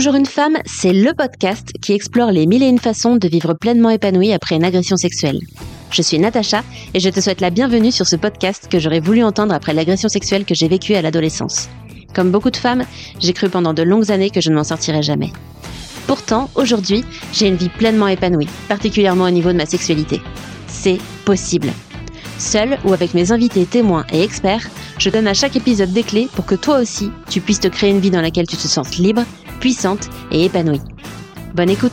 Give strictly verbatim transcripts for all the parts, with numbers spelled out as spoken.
Toujours une femme, c'est le podcast qui explore les mille et une façons de vivre pleinement épanouie après une agression sexuelle. Je suis Natacha et je te souhaite la bienvenue sur ce podcast que j'aurais voulu entendre après l'agression sexuelle que j'ai vécue à l'adolescence. Comme beaucoup de femmes, j'ai cru pendant de longues années que je ne m'en sortirais jamais. Pourtant, aujourd'hui, j'ai une vie pleinement épanouie, particulièrement au niveau de ma sexualité. C'est possible. Seule ou avec mes invités, témoins et experts, je donne à chaque épisode des clés pour que toi aussi, tu puisses te créer une vie dans laquelle tu te sentes libre, puissante et épanouie. Bonne écoute!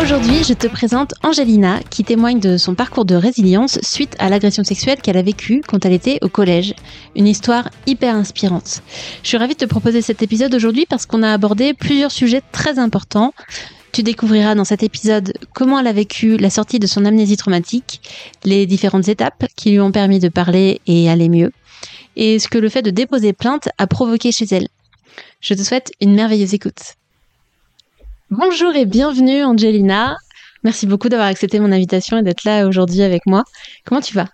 Aujourd'hui, je te présente Angélina qui témoigne de son parcours de résilience suite à l'agression sexuelle qu'elle a vécue quand elle était au collège. Une histoire hyper inspirante. Je suis ravie de te proposer cet épisode aujourd'hui parce qu'on a abordé plusieurs sujets très importants. Tu découvriras dans cet épisode comment elle a vécu la sortie de son amnésie traumatique, les différentes étapes qui lui ont permis de parler et aller mieux, et ce que le fait de déposer plainte a provoqué chez elle. Je te souhaite une merveilleuse écoute. Bonjour et bienvenue Angélina. Merci beaucoup d'avoir accepté mon invitation et d'être là aujourd'hui avec moi. Comment tu vas ?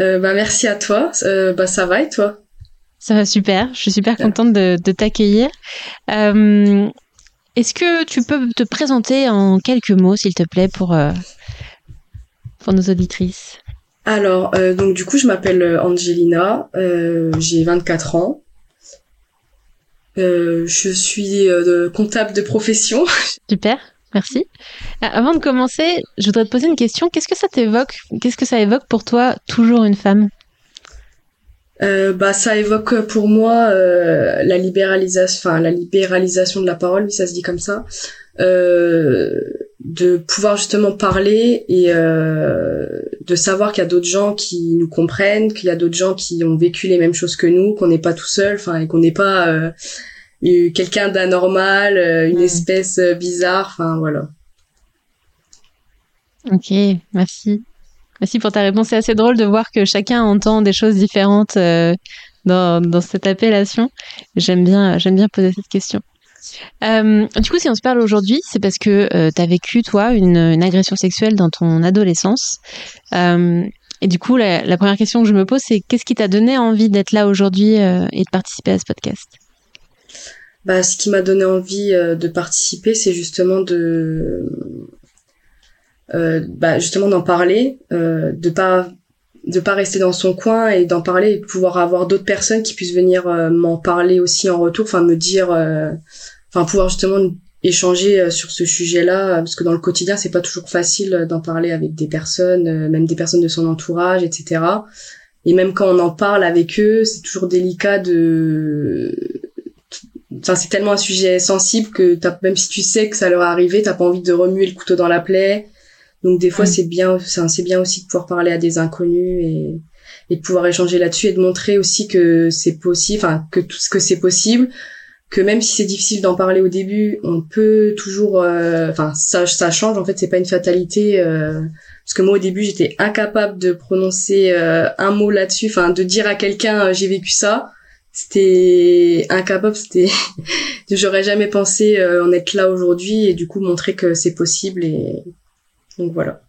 euh, bah, Merci à toi. Euh, bah, ça va et toi ? Ça va super. Je suis super contente de, de t'accueillir. Euh, est-ce que tu peux te présenter en quelques mots, s'il te plaît, pour, euh, pour nos auditrices ? Alors, euh, donc du coup, je m'appelle Angélina. Euh, j'ai vingt-quatre ans. Euh, je suis euh, comptable de profession. Super, merci. Avant de commencer, je voudrais te poser une question. Qu'est-ce que ça t'évoque ? Qu'est-ce que ça évoque pour toi, toujours une femme ? euh, Bah, ça évoque pour moi euh, la libéralisation, enfin la libéralisation de la parole, oui, ça se dit comme ça, euh, de pouvoir justement parler et euh, de savoir qu'il y a d'autres gens qui nous comprennent, qu'il y a d'autres gens qui ont vécu les mêmes choses que nous, qu'on n'est pas tout seul, enfin et qu'on n'est pas euh, quelqu'un d'anormal, euh, une mmh. espèce bizarre, enfin voilà. Ok, merci. Merci pour ta réponse. C'est assez drôle de voir que chacun entend des choses différentes euh, dans dans cette appellation. J'aime bien, j'aime bien poser cette question. Euh, du coup, si on se parle aujourd'hui, c'est parce que euh, tu as vécu, toi, une, une agression sexuelle dans ton adolescence. Euh, et du coup, la, la première question que je me pose, c'est qu'est-ce qui t'a donné envie d'être là aujourd'hui euh, et de participer à ce podcast ? Bah, ce qui m'a donné envie euh, de participer, c'est justement de... Euh, bah, justement d'en parler, euh, de pas... de pas rester dans son coin et d'en parler et de pouvoir avoir d'autres personnes qui puissent venir euh, m'en parler aussi en retour, enfin me dire, enfin euh, pouvoir justement échanger euh, sur ce sujet-là, parce que dans le quotidien c'est pas toujours facile d'en parler avec des personnes, euh, même des personnes de son entourage, et cetera. Et même quand on en parle avec eux, c'est toujours délicat de, enfin c'est tellement un sujet sensible que t'as, même si tu sais que ça leur est arrivé, t'as pas envie de remuer le couteau dans la plaie. Donc des fois, mmh. c'est bien, c'est bien aussi de pouvoir parler à des inconnus et, et de pouvoir échanger là-dessus et de montrer aussi que c'est possible, enfin que tout ce que c'est possible, que même si c'est difficile d'en parler au début, on peut toujours, enfin euh, ça, ça change. En fait, c'est pas une fatalité. Euh, parce que moi, au début, j'étais incapable de prononcer euh, un mot là-dessus, enfin de dire à quelqu'un euh, j'ai vécu ça. C'était incapable, c'était, j'aurais jamais pensé euh, en être là aujourd'hui et du coup montrer que c'est possible et donc voilà.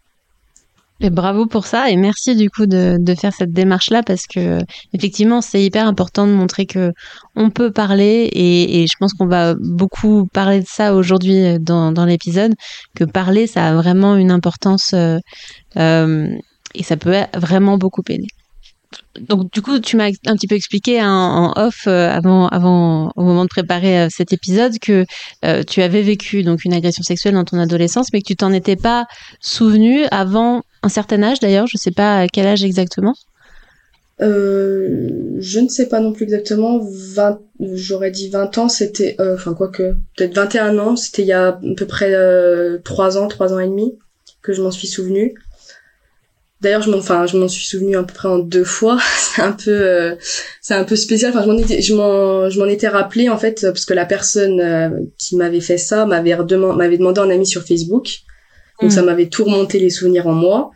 Et bravo pour ça et merci du coup de, de faire cette démarche-là parce que effectivement c'est hyper important de montrer que on peut parler et, et je pense qu'on va beaucoup parler de ça aujourd'hui dans, dans l'épisode, que parler ça a vraiment une importance euh, euh, et ça peut vraiment beaucoup aider. Donc du coup tu m'as un petit peu expliqué hein, en off euh, avant avant au moment de préparer euh, cet épisode que euh, tu avais vécu donc une agression sexuelle dans ton adolescence mais que tu t'en étais pas souvenu avant un certain âge d'ailleurs, je sais pas à quel âge exactement. Euh, je ne sais pas non plus exactement, vingt, j'aurais dit vingt ans, c'était euh, enfin quoi que peut-être vingt et un ans, c'était il y a à peu près euh, trois ans, trois ans et demi que je m'en suis souvenu. D'ailleurs, je m'en, enfin, je m'en suis souvenu à peu près en deux fois. C'est un peu, euh, c'est un peu spécial. Enfin, je m'en étais, je m'en, je m'en étais rappelé en fait parce que la personne euh, qui m'avait fait ça m'avait redemandé, m'avait demandé en ami sur Facebook. Donc, mmh. ça m'avait tout remonté les souvenirs en moi.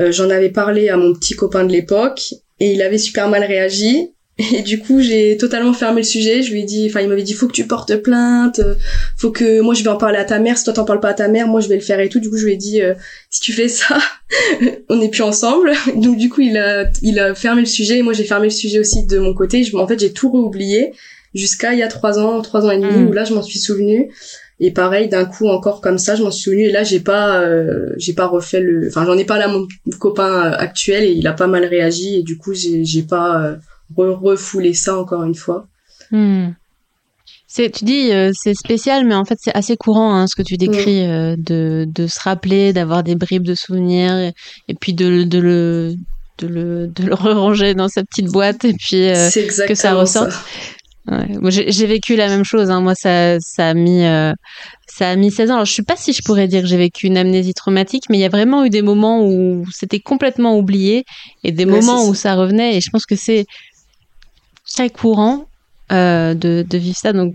Euh, j'en avais parlé à mon petit copain de l'époque et il avait super mal réagi. Et du coup, j'ai totalement fermé le sujet. Je lui ai dit, enfin, il m'avait dit, faut que tu portes plainte, faut que, moi, je vais en parler à ta mère. Si toi, t'en parles pas à ta mère, moi, je vais le faire et tout. Du coup, je lui ai dit, euh, si tu fais ça, on n'est plus ensemble. Donc, du coup, il a, il a fermé le sujet. Et moi, j'ai fermé le sujet aussi de mon côté. Je, en fait, j'ai tout re-oublié jusqu'à il y a trois ans, trois ans et demi, mmh. où là, je m'en suis souvenue. Et pareil, d'un coup, encore comme ça, je m'en suis souvenue. Et là, j'ai pas, euh, j'ai pas refait le, enfin, j'en ai parlé à mon copain actuel et il a pas mal réagi. Et du coup, j'ai, j'ai pas, euh, refouler ça encore une fois. Mmh. C'est, tu dis euh, c'est spécial, mais en fait c'est assez courant hein, ce que tu décris, mmh. euh, de, de se rappeler, d'avoir des bribes de souvenirs et, et puis de, de le de le de le ranger dans sa petite boîte et puis euh, que ça ressorte. Ça. Ouais. Bon, j'ai, j'ai vécu la même chose. Hein. Moi ça ça a mis euh, ça a mis seize ans. Alors je sais pas si je pourrais dire que j'ai vécu une amnésie traumatique, mais il y a vraiment eu des moments où c'était complètement oublié et des ouais, moments où ça revenait. Et je pense que c'est très courant euh, de, de vivre ça. Donc,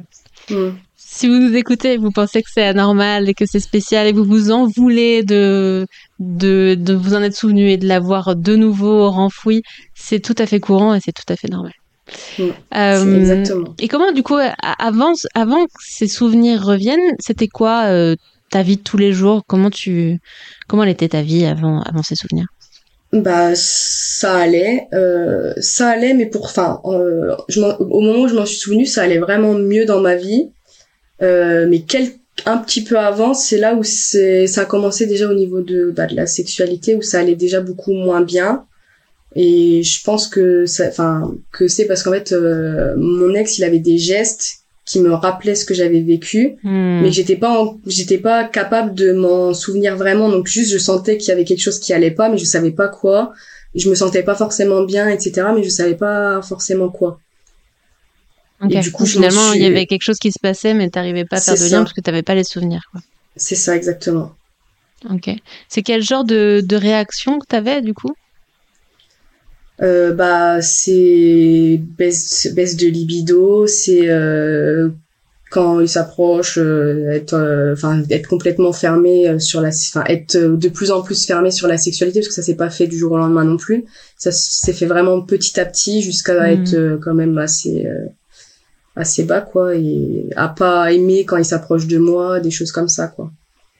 mmh. si vous nous écoutez et vous pensez que c'est anormal et que c'est spécial et que vous vous en voulez de, de, de vous en être souvenu et de l'avoir de nouveau renfoui, c'est tout à fait courant et c'est tout à fait normal. Mmh. Euh, exactement. Et comment, du coup, avant, avant que ces souvenirs reviennent, c'était quoi euh, ta vie de tous les jours ? Comment tu, comment elle était ta vie avant, avant ces souvenirs ? Bah ça allait, euh, ça allait, mais pour, enfin, euh, je m'en, au moment où je m'en suis souvenue, ça allait vraiment mieux dans ma vie. Euh, mais quel, un petit peu avant, c'est là où c'est, ça a commencé déjà au niveau de, bah, de la sexualité, où ça allait déjà beaucoup moins bien. Et je pense que, enfin, que c'est parce qu'en fait, euh, mon ex, il avait des gestes qui me rappelaient ce que j'avais vécu, mmh. mais j'étais pas, en, j'étais pas capable de m'en souvenir vraiment. Donc juste, je sentais qu'il y avait quelque chose qui allait pas, mais je savais pas quoi. Je me sentais pas forcément bien, et cetera. Mais je savais pas forcément quoi. Okay. Et du coup, finalement, suis... il y avait quelque chose qui se passait, mais t'arrivais pas à faire c'est de ça. Lien parce que t'avais pas les souvenirs, quoi. C'est ça, exactement. Ok. C'est quel genre de, de réaction que t'avais, du coup ? Euh, bah, c'est baisse, baisse de libido, c'est euh, quand il s'approche, euh, être, euh, enfin, être complètement fermé sur la, enfin, être de plus en plus fermé sur la sexualité, parce que ça s'est pas fait du jour au lendemain non plus. Ça s'est fait vraiment petit à petit jusqu'à mmh. être euh, quand même assez, euh, assez bas, quoi, et à pas aimer quand il s'approche de moi, des choses comme ça, quoi.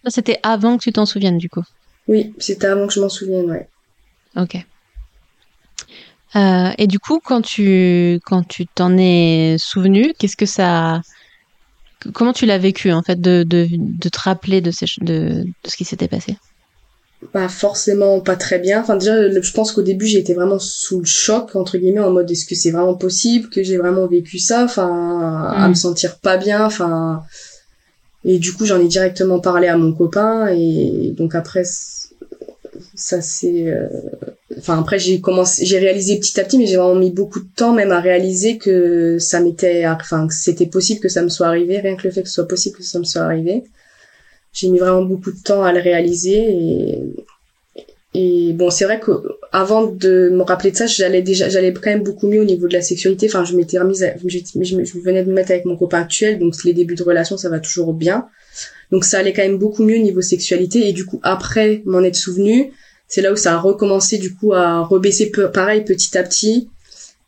C'était avant que tu t'en souviennes, du coup. Oui, c'était avant que je m'en souvienne, ouais. Ok. Euh, et du coup, quand tu quand tu t'en es souvenu, qu'est-ce que ça, comment tu l'as vécu en fait, de de, de te rappeler de, ces, de de ce qui s'était passé ? Bah forcément pas très bien. Enfin déjà, le, je pense qu'au début j'ai été vraiment sous le choc entre guillemets, en mode est-ce que c'est vraiment possible que j'ai vraiment vécu ça ? Enfin mmh. à me sentir pas bien. Enfin et du coup j'en ai directement parlé à mon copain et donc après ça c'est euh... Enfin après j'ai commencé, j'ai réalisé petit à petit, mais j'ai vraiment mis beaucoup de temps même à réaliser que ça m'était, enfin que c'était possible que ça me soit arrivé, rien que le fait que ce soit possible que ça me soit arrivé. J'ai mis vraiment beaucoup de temps à le réaliser et, et bon c'est vrai que avant de me rappeler de ça, j'allais déjà, j'allais quand même beaucoup mieux au niveau de la sexualité. Enfin je m'étais remise, à, je, je, je venais de me mettre avec mon copain actuel, donc les débuts de relation ça va toujours bien, donc ça allait quand même beaucoup mieux au niveau sexualité et du coup après m'en être souvenue. C'est là où ça a recommencé du coup à rebaisser peu, pareil petit à petit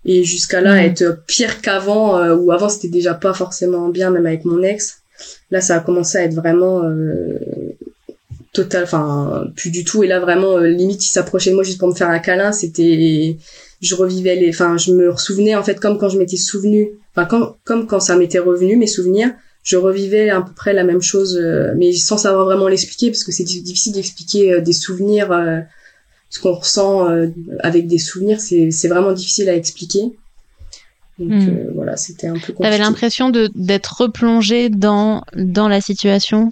et jusqu'à là mmh. être pire qu'avant euh, où avant c'était déjà pas forcément bien même avec mon ex. Là ça a commencé à être vraiment euh, total, enfin plus du tout et là vraiment euh, limite il s'approchait de moi juste pour me faire un câlin, c'était je revivais les enfin je me souvenais en fait comme quand je m'étais souvenu, enfin quand comme quand ça m'était revenu mes souvenirs, je revivais à peu près la même chose, euh, mais sans savoir vraiment l'expliquer, parce que c'est difficile d'expliquer euh, des souvenirs, euh, ce qu'on ressent euh, avec des souvenirs, c'est, c'est vraiment difficile à expliquer. Donc mmh. euh, voilà, c'était un peu compliqué. T'avais l'impression de, d'être replongée dans, dans la situation ?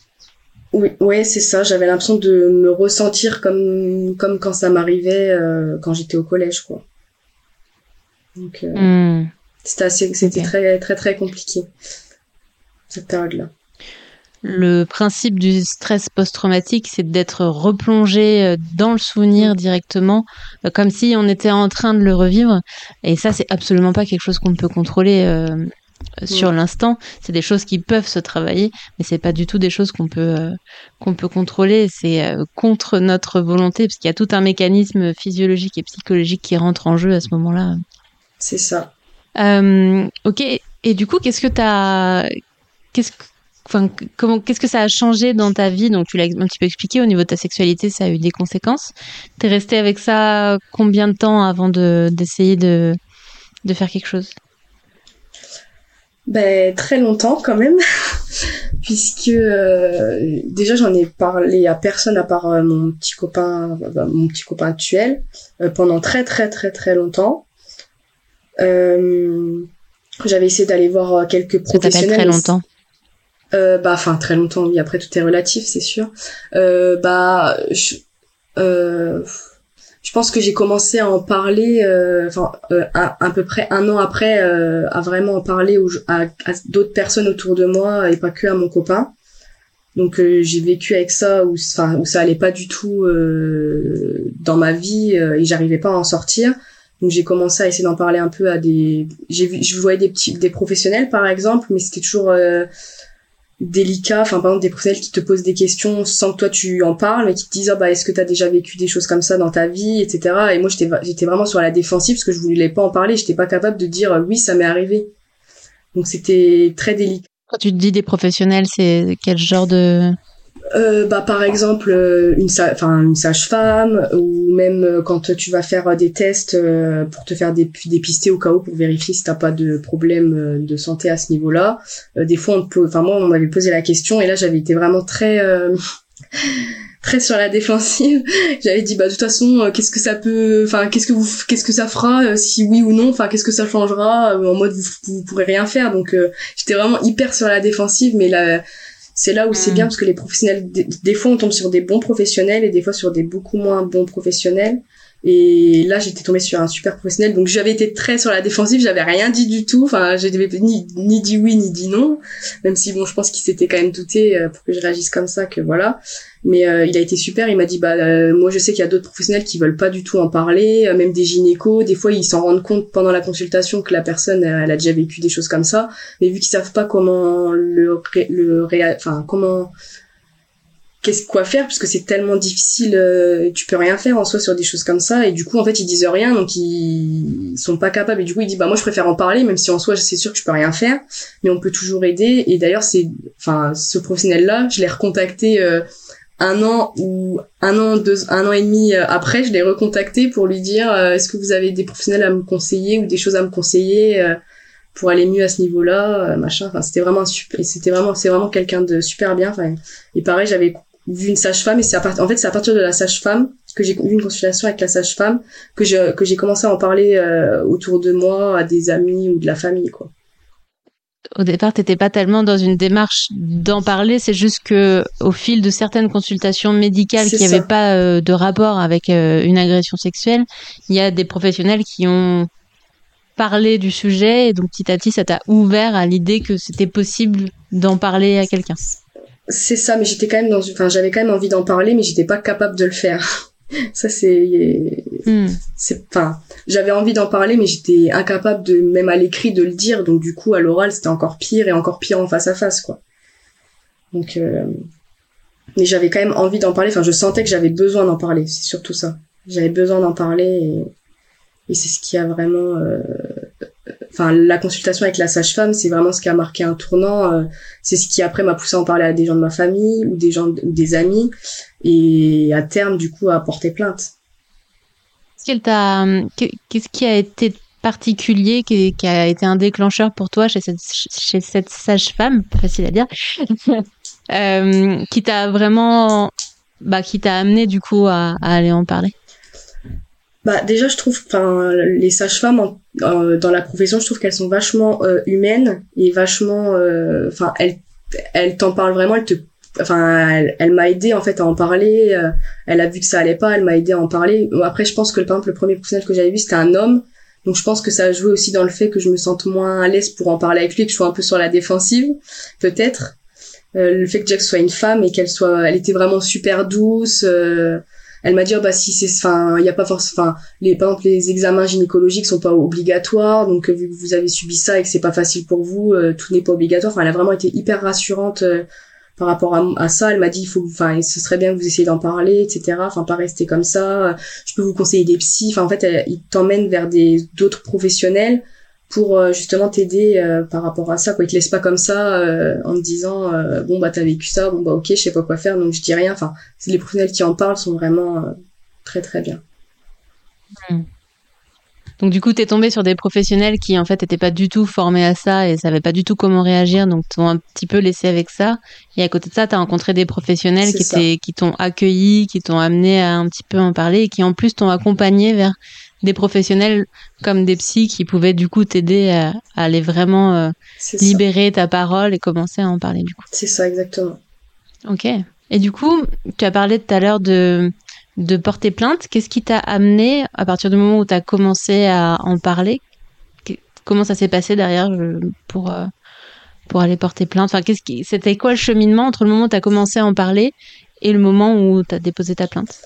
Oui, ouais, c'est ça, j'avais l'impression de me ressentir comme, comme quand ça m'arrivait euh, quand j'étais au collège, quoi. Donc euh, mmh. c'était, assez, c'était okay. très, très, très compliqué. Cette période-là. Le principe du stress post-traumatique, c'est d'être replongé dans le souvenir directement, comme si on était en train de le revivre. Et ça, c'est absolument pas quelque chose qu'on peut contrôler euh, sur ouais. l'instant. C'est des choses qui peuvent se travailler, mais c'est pas du tout des choses qu'on peut euh, qu'on peut contrôler. C'est euh, contre notre volonté, parce qu'il y a tout un mécanisme physiologique et psychologique qui rentre en jeu à ce moment-là. C'est ça. Euh, ok. Et du coup, qu'est-ce que t'as, qu'est-ce que, enfin, comment, qu'est-ce que ça a changé dans ta vie? Donc, tu l'as un petit peu expliqué. Au niveau de ta sexualité, ça a eu des conséquences. T'es resté avec ça combien de temps avant de d'essayer de de faire quelque chose? Ben, très longtemps quand même, puisque euh, déjà j'en ai parlé à personne à part euh, mon petit copain, euh, mon petit copain actuel, euh, pendant très très très très longtemps. Euh, j'avais essayé d'aller voir quelques professionnels. Ça t'appelle très longtemps? Euh, bah, enfin très longtemps. Oui, après tout est relatif, c'est sûr. Euh, bah, je, euh, je pense que j'ai commencé à en parler, euh, enfin euh, à, à peu près un an après, euh, à vraiment en parler aux, à, à d'autres personnes autour de moi et pas que à mon copain. Donc euh, j'ai vécu avec ça où, enfin où ça allait pas du tout euh, dans ma vie euh, et j'arrivais pas à en sortir. Donc j'ai commencé à essayer d'en parler un peu à des, j'ai vu, je voyais des petits, des professionnels par exemple, mais c'était toujours euh, délicat. Enfin par exemple des professionnels qui te posent des questions sans que toi tu en parles et qui te disent ah bah est-ce que t'as déjà vécu des choses comme ça dans ta vie, et cetera. Et moi j'étais, j'étais vraiment sur la défensive parce que je voulais pas en parler, j'étais pas capable de dire oui ça m'est arrivé. Donc c'était très délicat. Quand tu te dis des professionnels, c'est quel genre de Euh, bah par exemple une enfin une sage-femme ou même quand tu vas faire des tests pour te faire dép- dépister au cas où pour vérifier si t'as pas de problème de santé à ce niveau-là. Des fois on te pose, enfin moi on m'avait posé la question et là j'avais été vraiment très euh, très sur la défensive. J'avais dit bah de toute façon qu'est-ce que ça peut, enfin qu'est-ce que vous qu'est-ce que ça fera si oui ou non, enfin qu'est-ce que ça changera en mode vous, vous pourrez rien faire. Donc euh, j'étais vraiment hyper sur la défensive, mais là c'est là où c'est bien parce que les professionnels, des, des fois on tombe sur des bons professionnels et des fois sur des beaucoup moins bons professionnels. Et là j'étais tombée sur un super professionnel, donc j'avais été très sur la défensive, j'avais rien dit du tout, enfin j'avais ni, ni dit oui ni dit non, même si bon je pense qu'il s'était quand même douté euh, pour que je réagisse comme ça que voilà. Mais euh, il a été super, il m'a dit bah euh, moi je sais qu'il y a d'autres professionnels qui veulent pas du tout en parler, euh, même des gynécos, des fois ils s'en rendent compte pendant la consultation que la personne euh, elle a déjà vécu des choses comme ça, mais vu qu'ils savent pas comment le ré, le ré, enfin comment qu'est-ce quoi faire parce que c'est tellement difficile, euh, tu peux rien faire en soi sur des choses comme ça et du coup en fait ils disent rien donc ils, ils sont pas capables et du coup ils disent bah moi je préfère en parler même si en soi c'est sûr que je peux rien faire mais on peut toujours aider. Et d'ailleurs c'est enfin ce professionnel là je l'ai recontacté euh, un an ou un an deux un an et demi après je l'ai recontacté pour lui dire euh, est-ce que vous avez des professionnels à me conseiller ou des choses à me conseiller euh, pour aller mieux à ce niveau-là euh, machin. Enfin c'était vraiment super, c'était vraiment c'est vraiment quelqu'un de super bien. Enfin et pareil j'avais vu une sage-femme et c'est à part... en fait c'est à partir de la sage-femme que j'ai eu une consultation avec la sage-femme que je que j'ai commencé à en parler euh, autour de moi à des amis ou de la famille quoi. Au départ, t'étais pas tellement dans une démarche d'en parler, c'est juste que au fil de certaines consultations médicales c'est qui n'avaient pas euh, de rapport avec euh, une agression sexuelle, il y a des professionnels qui ont parlé du sujet et donc petit à petit ça t'a ouvert à l'idée que c'était possible d'en parler à quelqu'un. C'est ça, mais j'étais quand même dans, enfin, j'avais quand même envie d'en parler, mais j'étais pas capable de le faire. Ça, c'est, mm. c'est, enfin, j'avais envie d'en parler, mais j'étais incapable de, même à l'écrit, de le dire. Donc, du coup, à l'oral, c'était encore pire et encore pire en face à face, quoi. Donc, euh, mais j'avais quand même envie d'en parler. Enfin, je sentais que j'avais besoin d'en parler. C'est surtout ça. J'avais besoin d'en parler et, et c'est ce qui a vraiment, euh, enfin la consultation avec la sage-femme c'est vraiment ce qui a marqué un tournant, euh, c'est ce qui après m'a poussé à en parler à des gens de ma famille ou des gens ou des amis et à terme du coup à porter plainte. Qu'est-ce, t'a, qu'est-ce qui a été particulier qui, qui a été un déclencheur pour toi chez cette, chez cette sage-femme, facile à dire, euh, qui t'a vraiment bah, qui t'a amené du coup à, à aller en parler? Bah déjà je trouve, enfin les sages-femmes en, euh, dans la profession, je trouve qu'elles sont vachement euh, humaines et vachement, enfin euh, elles elles t'en parlent vraiment, elles te, enfin elle, elle m'a aidée en fait à en parler. Euh, elle a vu que ça allait pas, elle m'a aidée à en parler. Après je pense que par exemple le premier professionnel que j'avais vu c'était un homme, donc je pense que ça a joué aussi dans le fait que je me sente moins à l'aise pour en parler avec lui, que je sois un peu sur la défensive peut-être. Euh, le fait que Jack soit une femme et qu'elle soit, elle était vraiment super douce. Euh, Elle m'a dit oh bah si c'est enfin il y a pas force enfin les par exemple les examens gynécologiques sont pas obligatoires donc vu que vous avez subi ça et que c'est pas facile pour vous euh, tout n'est pas obligatoire. Enfin elle a vraiment été hyper rassurante euh, par rapport à, à ça. Elle m'a dit il faut enfin ce serait bien que vous essayiez d'en parler, etc. Enfin pas rester comme ça, je peux vous conseiller des psys. Enfin en fait elle, ils t'emmènent vers des d'autres professionnels pour euh, justement t'aider euh, par rapport à ça, quoi. Ils te laissent pas comme ça euh, en te disant euh, bon bah t'as vécu ça, bon bah ok, je sais pas quoi faire donc je dis rien. Enfin, c'est les professionnels qui en parlent sont vraiment euh, très très bien. Mmh. Donc du coup, t'es tombée sur des professionnels qui en fait n'étaient pas du tout formés à ça et savaient pas du tout comment réagir, donc t'ont un petit peu laissé avec ça. Et à côté de ça, t'as rencontré des professionnels qui, étaient, qui t'ont accueilli, qui t'ont amené à un petit peu en parler et qui en plus t'ont accompagné vers des professionnels comme des psys qui pouvaient du coup t'aider à, à aller vraiment euh, libérer ta parole et commencer à en parler du coup. C'est ça, exactement. Ok. Et du coup, tu as parlé tout à l'heure de... de porter plainte. Qu'est-ce qui t'a amené, à partir du moment où tu as commencé à en parler, comment ça s'est passé derrière pour, pour aller porter plainte? Enfin, qu'est-ce qui, c'était quoi le cheminement entre le moment où tu as commencé à en parler et le moment où tu as déposé ta plainte?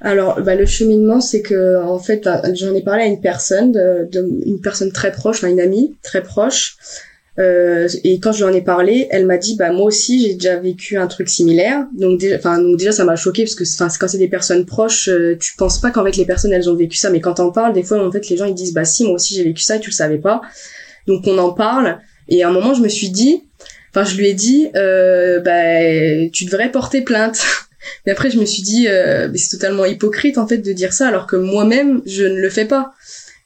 Alors, bah, le cheminement, c'est que, en fait, j'en ai parlé à une personne, de, de, une personne très proche, enfin, une amie très proche. Euh, et quand je lui en ai parlé, elle m'a dit bah moi aussi j'ai déjà vécu un truc similaire. Donc déjà, enfin donc déjà ça m'a choquée parce que enfin quand c'est des personnes proches, euh, tu penses pas qu'en fait les personnes elles ont vécu ça, mais quand t'en parles, des fois en fait les gens ils disent bah si moi aussi j'ai vécu ça et tu le savais pas. Donc on en parle et à un moment je me suis dit, enfin je lui ai dit euh, bah tu devrais porter plainte. Mais après je me suis dit euh, mais c'est totalement hypocrite en fait de dire ça alors que moi-même je ne le fais pas.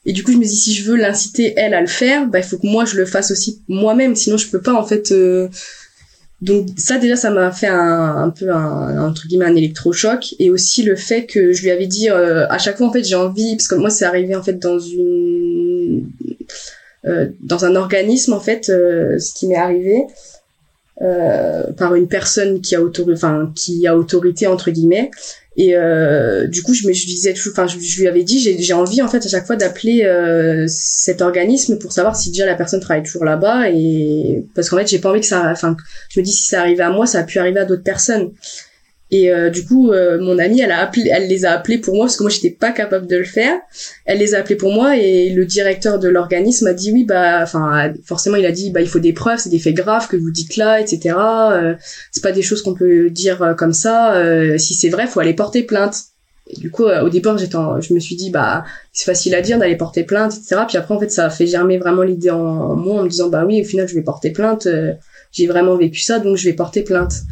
Et du coup, je me dis, si je veux l'inciter, elle, à le faire, bah, il faut que moi, je le fasse aussi moi-même. Sinon, je peux pas, en fait... Euh... Donc, ça, déjà, ça m'a fait un, un peu, un, entre guillemets, un électrochoc. Et aussi, le fait que je lui avais dit... Euh, à chaque fois, en fait, j'ai envie... Parce que moi, c'est arrivé, en fait, dans une... Euh, dans un organisme, en fait, euh, ce qui m'est arrivé... Euh, par une personne qui a autorité, enfin, qui a autorité, entre guillemets... Et euh, du coup, je me je disais, enfin, je, je lui avais dit, j'ai, j'ai envie en fait à chaque fois d'appeler euh, cet organisme pour savoir si déjà la personne travaille toujours là-bas, et parce qu'en fait, j'ai pas envie que ça, enfin, je me dis si ça arrivait à moi, ça a pu arriver à d'autres personnes. Et euh, du coup, euh, mon amie, elle a appelé, elle les a appelés pour moi parce que moi, j'étais pas capable de le faire. Elle les a appelés pour moi et le directeur de l'organisme a dit oui, bah, enfin, forcément, il a dit bah, il faut des preuves, c'est des faits graves que vous dites là, et cetera. Euh, c'est pas des choses qu'on peut dire euh, comme ça. Euh, si c'est vrai, faut aller porter plainte. Et du coup, euh, au départ, j'étais, en, je me suis dit bah, c'est facile à dire d'aller porter plainte, et cetera. Puis après, en fait, ça a fait germer vraiment l'idée en, en moi en me disant bah oui, au final, je vais porter plainte. Euh, j'ai vraiment vécu ça, donc je vais porter plainte.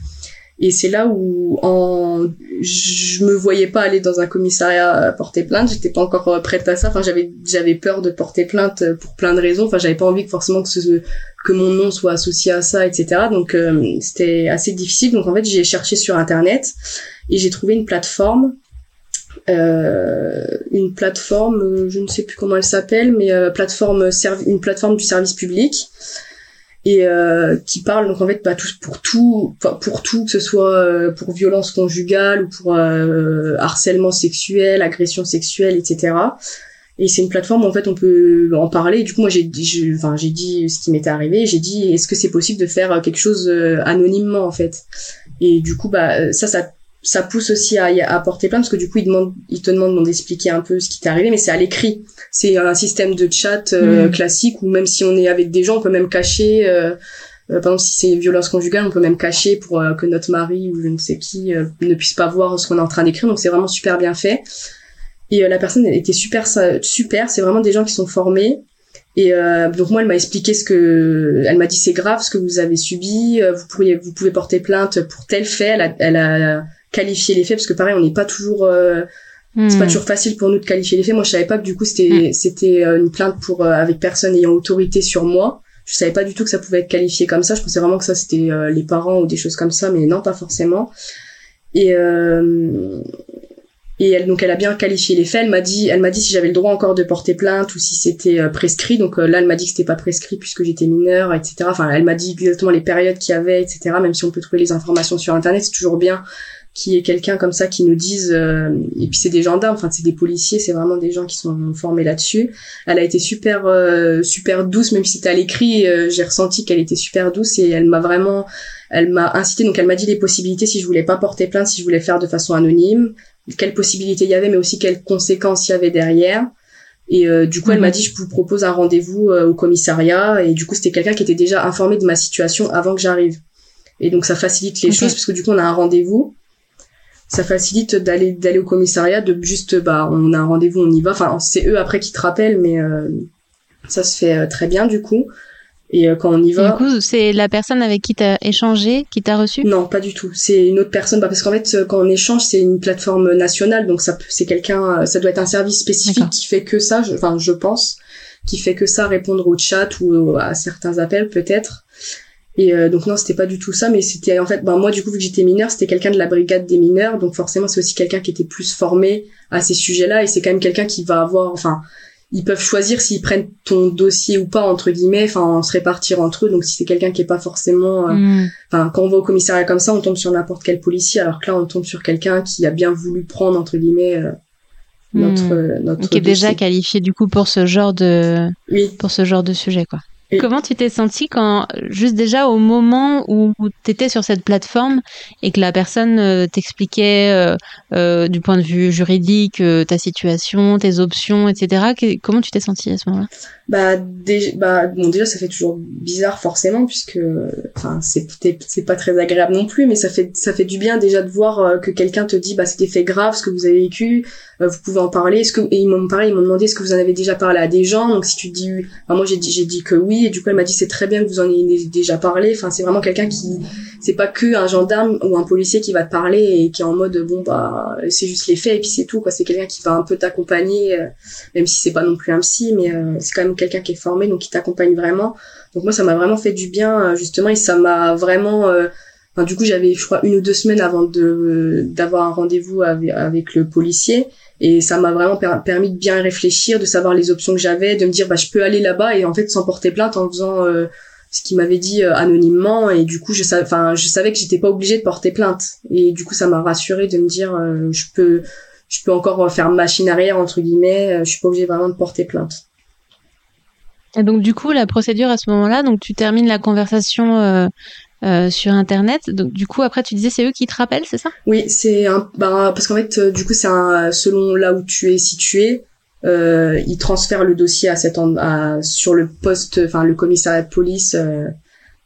Et c'est là où en je me voyais pas aller dans un commissariat porter plainte, j'étais pas encore prête à ça, enfin j'avais j'avais peur de porter plainte pour plein de raisons, enfin j'avais pas envie que forcément que ce que mon nom soit associé à ça, etc. Donc euh, c'était assez difficile. Donc en fait j'ai cherché sur internet et j'ai trouvé une plateforme euh une plateforme je ne sais plus comment elle s'appelle, mais euh, plateforme servi- une plateforme du service public. Et euh, qui parle donc en fait bah, tout, pour tout pour tout que ce soit euh, pour violence conjugale ou pour euh, harcèlement sexuel, agression sexuelle, et cetera. Et c'est une plateforme où en fait on peut en parler. Et du coup moi j'ai dit enfin j'ai dit ce qui m'était arrivé. J'ai dit est-ce que c'est possible de faire quelque chose euh, anonymement en fait. Et du coup bah ça ça ça pousse aussi à, à porter plainte parce que du coup ils demandent ils te demandent d'expliquer un peu ce qui t'est arrivé, mais c'est à l'écrit. C'est un système de chat euh, mmh. classique où même si on est avec des gens, on peut même cacher. Euh, euh, par exemple, si c'est violence conjugale, on peut même cacher pour euh, que notre mari ou je ne sais qui euh, ne puisse pas voir ce qu'on est en train d'écrire. Donc c'est vraiment super bien fait. Et euh, la personne elle était super super. C'est vraiment des gens qui sont formés. Et euh, donc moi elle m'a expliqué ce que elle m'a dit c'est grave ce que vous avez subi. Vous pourriez vous pouvez porter plainte pour tel fait. Elle a, elle a qualifié les faits parce que pareil on n'est pas toujours euh, c'est pas toujours facile pour nous de qualifier les faits. Moi, je savais pas que du coup c'était c'était une plainte pour euh, avec personne ayant autorité sur moi. Je savais pas du tout que ça pouvait être qualifié comme ça. Je pensais vraiment que ça c'était euh, les parents ou des choses comme ça, mais non, pas forcément. Et euh, et elle donc elle a bien qualifié les faits. Elle m'a dit elle m'a dit si j'avais le droit encore de porter plainte ou si c'était euh, prescrit. Donc euh, là, elle m'a dit que c'était pas prescrit puisque j'étais mineure, et cetera. Enfin, elle m'a dit exactement les périodes qu'il y avait, et cetera. Même si on peut trouver les informations sur internet, c'est toujours bien qui est quelqu'un comme ça qui nous dise euh, et puis c'est des gendarmes, enfin c'est des policiers, c'est vraiment des gens qui sont formés là-dessus. Elle a été super euh, super douce, même si c'était à l'écrit, euh, j'ai ressenti qu'elle était super douce et elle m'a vraiment elle m'a incité. Donc elle m'a dit les possibilités si je voulais pas porter plainte, si je voulais faire de façon anonyme, quelles possibilités il y avait mais aussi quelles conséquences il y avait derrière. Et euh, du coup, mmh. elle m'a dit, je vous propose un rendez-vous euh, au commissariat, et du coup, c'était quelqu'un qui était déjà informé de ma situation avant que j'arrive. Et donc ça facilite les okay. choses parce que du coup, on a un rendez-vous. Ça facilite d'aller d'aller au commissariat, de juste bah on a un rendez-vous, on y va, enfin c'est eux après qui te rappellent, mais euh, Ça se fait euh, très bien du coup. Et euh, quand on y va... Et du coup, c'est la personne avec qui t'as échangé, qui t'a reçu ? Non, pas du tout. C'est une autre personne. Bah, parce qu'en fait, quand on échange, c'est une plateforme nationale. Donc, ça, c'est quelqu'un, ça doit être un service spécifique. D'accord. Qui fait que ça. Je, enfin, je pense, qui fait que ça, répondre au chat ou à certains appels peut-être. Et euh, donc non, c'était pas du tout ça, mais c'était en fait, ben moi du coup vu que j'étais mineure, c'était quelqu'un de la brigade des mineurs, donc forcément c'est aussi quelqu'un qui était plus formé à ces sujets-là, et c'est quand même quelqu'un qui va avoir, enfin, ils peuvent choisir s'ils prennent ton dossier ou pas entre guillemets, enfin se répartir entre eux. Donc si c'est quelqu'un qui est pas forcément, euh, mmh. enfin quand on va au commissariat comme ça, on tombe sur n'importe quel policier, alors que là on tombe sur quelqu'un qui a bien voulu prendre entre guillemets. Euh, Notre, mmh. notre qui est dossier. Déjà qualifié du coup pour ce genre de oui. pour ce genre de sujet quoi. Oui. Comment tu t'es sentie quand juste déjà au moment où t'étais sur cette plateforme et que la personne euh, t'expliquait euh, euh, du point de vue juridique euh, ta situation, tes options, et cetera. Que, comment tu t'es sentie à ce moment-là ? Bah, dé- bah bon déjà ça fait toujours bizarre forcément puisque enfin c'est c'est pas très agréable non plus, mais ça fait ça fait du bien déjà de voir euh, que quelqu'un te dit bah c'est des faits graves ce que vous avez vécu, euh, vous pouvez en parler. Est-ce que et ils m'ont parlé, ils m'ont demandé est-ce que vous en avez déjà parlé à des gens. Donc si tu dis bah, moi j'ai dit j'ai dit que oui. Et du coup elle m'a dit c'est très bien que vous en ayez déjà parlé, enfin c'est vraiment quelqu'un qui c'est pas que un gendarme ou un policier qui va te parler et qui est en mode bon bah c'est juste les faits et puis c'est tout quoi, c'est quelqu'un qui va un peu t'accompagner euh, même si c'est pas non plus un psy mais euh, c'est quand même quelqu'un qui est formé donc qui t'accompagne vraiment, donc moi ça m'a vraiment fait du bien justement et ça m'a vraiment euh, enfin, du coup j'avais je crois une ou deux semaines avant de euh, d'avoir un rendez-vous avec, avec le policier. Et ça m'a vraiment per- permis de bien réfléchir, de savoir les options que j'avais, de me dire bah je peux aller là-bas et en fait sans porter plainte en faisant euh, ce qu'il m'avait dit euh, anonymement, et du coup je savais enfin je savais que j'étais pas obligée de porter plainte et du coup ça m'a rassurée de me dire euh, je peux je peux encore faire machine arrière entre guillemets, euh, je suis pas obligée vraiment de porter plainte. Et donc du coup la procédure à ce moment-là, donc tu termines la conversation euh... Euh, sur internet, donc du coup après tu disais c'est eux qui te rappellent, c'est ça ? Oui, c'est un bah parce qu'en fait euh, du coup c'est un selon là où tu es situé, euh, ils transfèrent le dossier à cet en... à... sur le poste, enfin le commissariat de police euh,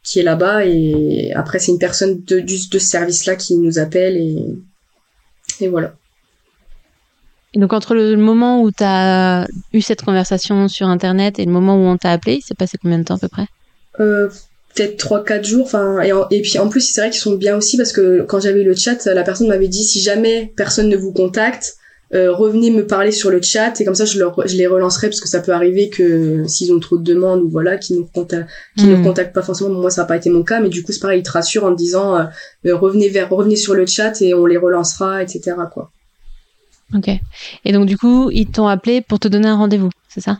qui est là-bas, et après c'est une personne de du, de ce service-là qui nous appelle et et voilà. Et donc entre le moment où tu as eu cette conversation sur internet et le moment où on t'a appelé, il s'est passé combien de temps à peu près ? Euh peut-être trois quatre jours enfin et, en, et puis en plus c'est vrai qu'ils sont bien aussi parce que quand j'avais eu le chat la personne m'avait dit si jamais personne ne vous contacte euh, revenez me parler sur le chat et comme ça je, leur, je les relancerai parce que ça peut arriver que s'ils ont trop de demandes ou voilà qu'ils nous contactent qu'ils mmh. nous contactent pas forcément. Bon, moi ça n'a pas été mon cas mais du coup c'est pareil, ils te rassurent en te disant euh, euh, revenez vers revenez sur le chat et on les relancera etc quoi. Ok, et donc du coup ils t'ont appelé pour te donner un rendez-vous, c'est ça ?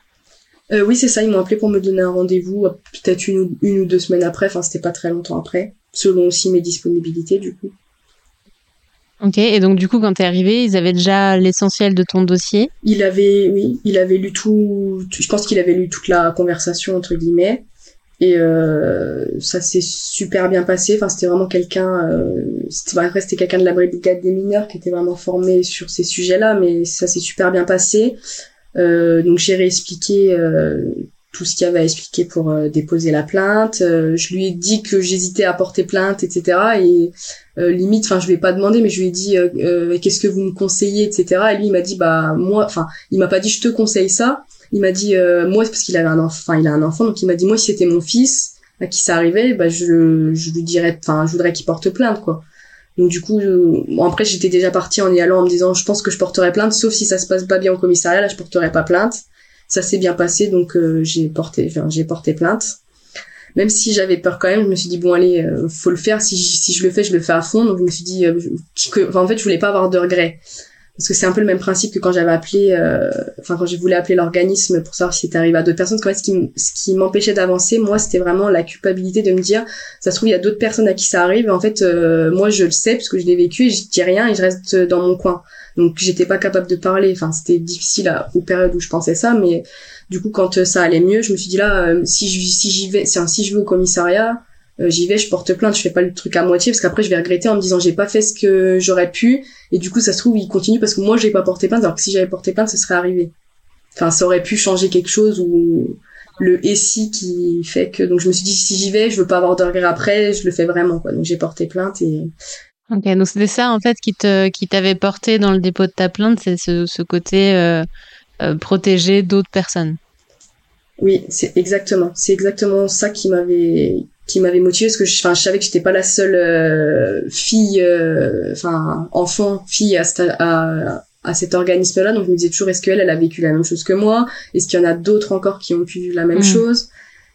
Euh, oui, c'est ça, ils m'ont appelé pour me donner un rendez-vous peut-être une ou, une ou deux semaines après, enfin c'était pas très longtemps après, selon aussi mes disponibilités du coup. Ok, et donc du coup quand t'es arrivée, ils avaient déjà l'essentiel de ton dossier ? Il avait, oui, il avait lu tout, je pense qu'il avait lu toute la conversation entre guillemets, et euh, ça s'est super bien passé, enfin c'était vraiment quelqu'un, euh, c'était, après c'était quelqu'un de la brigade des mineurs qui était vraiment formé sur ces sujets-là, mais ça s'est super bien passé. Euh, donc j'ai réexpliqué euh, tout ce qu'il y avait à expliquer pour euh, déposer la plainte. Euh, je lui ai dit que j'hésitais à porter plainte, et cetera. Et euh, limite, enfin je lui ai pas demandé, mais je lui ai dit euh, euh, qu'est-ce que vous me conseillez, et cetera. Et lui il m'a dit bah moi, enfin il m'a pas dit je te conseille ça. Il m'a dit euh, moi parce qu'il avait un enfant, il a un enfant, donc il m'a dit moi si c'était mon fils à qui ça arrivait, bah je je lui dirais, enfin je voudrais qu'il porte plainte quoi. Donc du coup, euh, bon, après j'étais déjà partie en y allant en me disant je pense que je porterai plainte, sauf si ça se passe pas bien au commissariat, là je porterai pas plainte. Ça s'est bien passé, donc euh, j'ai porté, enfin j'ai porté plainte. Même si j'avais peur quand même, je me suis dit bon allez, euh, faut le faire. Si si je le fais, je le fais à fond. Donc je me suis dit euh, que, enfin, en fait je voulais pas avoir de regrets, parce que c'est un peu le même principe que quand j'avais appelé, euh, enfin quand je voulais appeler l'organisme pour savoir si c'était arrivé à d'autres personnes. Parce que moi, ce qui ce qui m'empêchait d'avancer, moi, c'était vraiment la culpabilité de me dire, ça se trouve il y a d'autres personnes à qui ça arrive. Et en fait, euh, moi je le sais parce que je l'ai vécu et je dis rien et je reste dans mon coin. Donc j'étais pas capable de parler. Enfin c'était difficile à, aux périodes où je pensais ça, mais du coup quand ça allait mieux, je me suis dit là, euh, si je, si j'y vais, c'est un, si je vais au commissariat. Euh, j'y vais, je porte plainte, je fais pas le truc à moitié parce qu'après je vais regretter en me disant j'ai pas fait ce que j'aurais pu et du coup ça se trouve il continue parce que moi j'ai pas porté plainte alors que si j'avais porté plainte ce serait arrivé. Enfin ça aurait pu changer quelque chose ou le et si qui fait que donc je me suis dit si j'y vais je veux pas avoir de regrets après, je le fais vraiment quoi, donc j'ai porté plainte et ok, donc c'était ça en fait qui te qui t'avait porté dans le dépôt de ta plainte, c'est ce, ce côté euh, euh, protéger d'autres personnes. Oui, c'est exactement. C'est exactement ça qui m'avait qui m'avait motivée, parce que je, enfin, je savais que j'étais pas la seule euh, fille, enfin euh, enfant fille à, à à cet organisme-là. Donc je me disais toujours, est-ce qu'elle, elle a vécu la même chose que moi ? Est-ce qu'il y en a d'autres encore qui ont pu vivre la même mmh. chose ?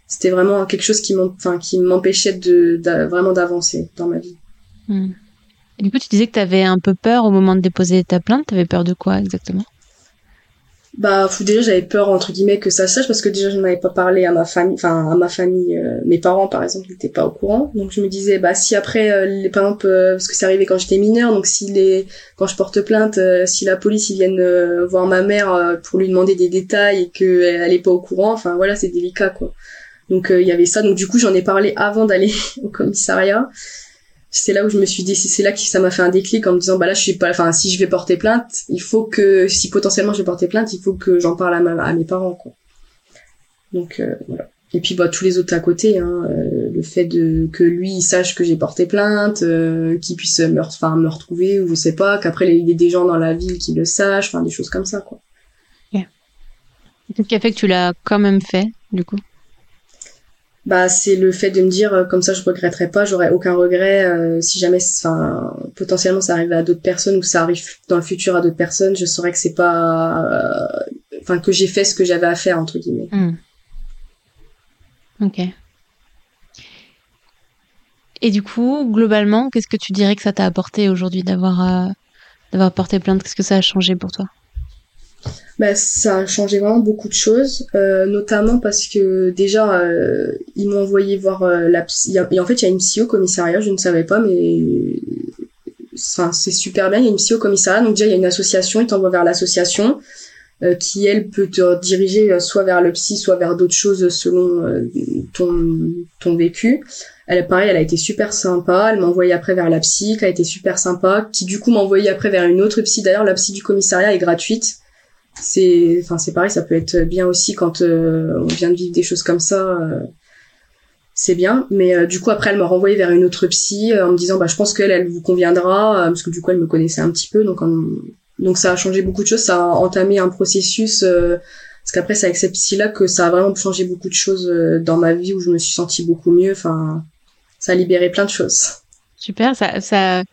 C'était vraiment quelque chose qui m'en, enfin qui m'empêchait de, de vraiment d'avancer dans ma vie. Mmh. Et du coup, tu disais que tu avais un peu peur au moment de déposer ta plainte. Tu avais peur de quoi exactement ? Bah, fou, déjà, j'avais peur, entre guillemets, que ça sache, parce que déjà, je n'avais pas parlé à ma famille, enfin, à ma famille, euh, mes parents, par exemple, n'étaient pas au courant. Donc, je me disais, bah, si après, euh, les, par exemple, euh, parce que c'est arrivé quand j'étais mineure, donc si les, quand je porte plainte, euh, si la police, ils viennent euh, voir ma mère euh, pour lui demander des détails et qu'elle elle est pas au courant, enfin, voilà, c'est délicat, quoi. Donc, il euh, y avait ça. Donc, du coup, j'en ai parlé avant d'aller au commissariat. C'est là où je me suis dit, c'est là que ça m'a fait un déclic, en me disant, bah là, je suis pas, enfin, si je vais porter plainte, il faut que, si potentiellement je vais porter plainte, il faut que j'en parle à, ma, à mes parents, quoi. Donc, euh, voilà. Et puis, bah, tous les autres à côté, hein, euh, le fait de, que lui, il sache que j'ai porté plainte, euh, qu'il puisse me, enfin, me retrouver, ou je sais pas, qu'après, il y ait des gens dans la ville qui le sachent, enfin, des choses comme ça, quoi. Yeah. Qu'est-ce qui a fait que tu l'as quand même fait, du coup? Bah, c'est le fait de me dire, euh, comme ça je regretterai pas, j'aurai aucun regret euh, si jamais, enfin, potentiellement ça arrive à d'autres personnes, ou ça arrive dans le futur à d'autres personnes, je saurais que c'est pas, enfin, euh, que j'ai fait ce que j'avais à faire, entre guillemets. Mmh. Ok. Et du coup, globalement, qu'est-ce que tu dirais que ça t'a apporté aujourd'hui d'avoir euh, d'avoir porté plainte? Qu'est-ce que ça a changé pour toi? Bah, ça a changé vraiment beaucoup de choses, euh, notamment parce que déjà euh, ils m'ont envoyé voir euh, la psy. Et en fait, il y a une psy au commissariat, je ne savais pas, mais enfin, c'est super bien, il y a une psy au commissariat. Donc déjà, il y a une association, ils t'envoient vers l'association euh, qui, elle, peut te diriger soit vers le psy, soit vers d'autres choses selon euh, ton ton vécu. Elle, pareil, elle a été super sympa, elle m'a envoyé après vers la psy, qui a été super sympa, qui du coup m'a envoyé après vers une autre psy. D'ailleurs, la psy du commissariat est gratuite. C'est, enfin, c'est pareil, ça peut être bien aussi quand euh, on vient de vivre des choses comme ça, euh, c'est bien. Mais euh, du coup, après, elle m'a renvoyée vers une autre psy euh, en me disant, bah, je pense qu'elle, elle vous conviendra, euh, parce que du coup, elle me connaissait un petit peu. Donc, en... donc ça a changé beaucoup de choses, ça a entamé un processus, euh, parce qu'après, c'est avec cette psy-là que ça a vraiment changé beaucoup de choses euh, dans ma vie, où je me suis sentie beaucoup mieux. Enfin, ça a libéré plein de choses. Super, ça... ça...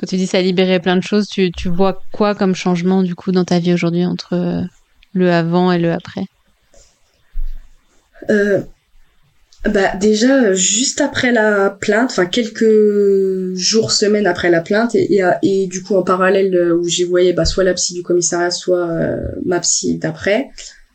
Quand tu dis ça a libéré plein de choses, tu, tu vois quoi comme changement du coup dans ta vie aujourd'hui entre le avant et le après ? euh, bah déjà juste après la plainte, enfin quelques jours, semaines après la plainte, et, et, et du coup en parallèle où j'ai voyé bah, soit la psy du commissariat, soit euh, ma psy d'après.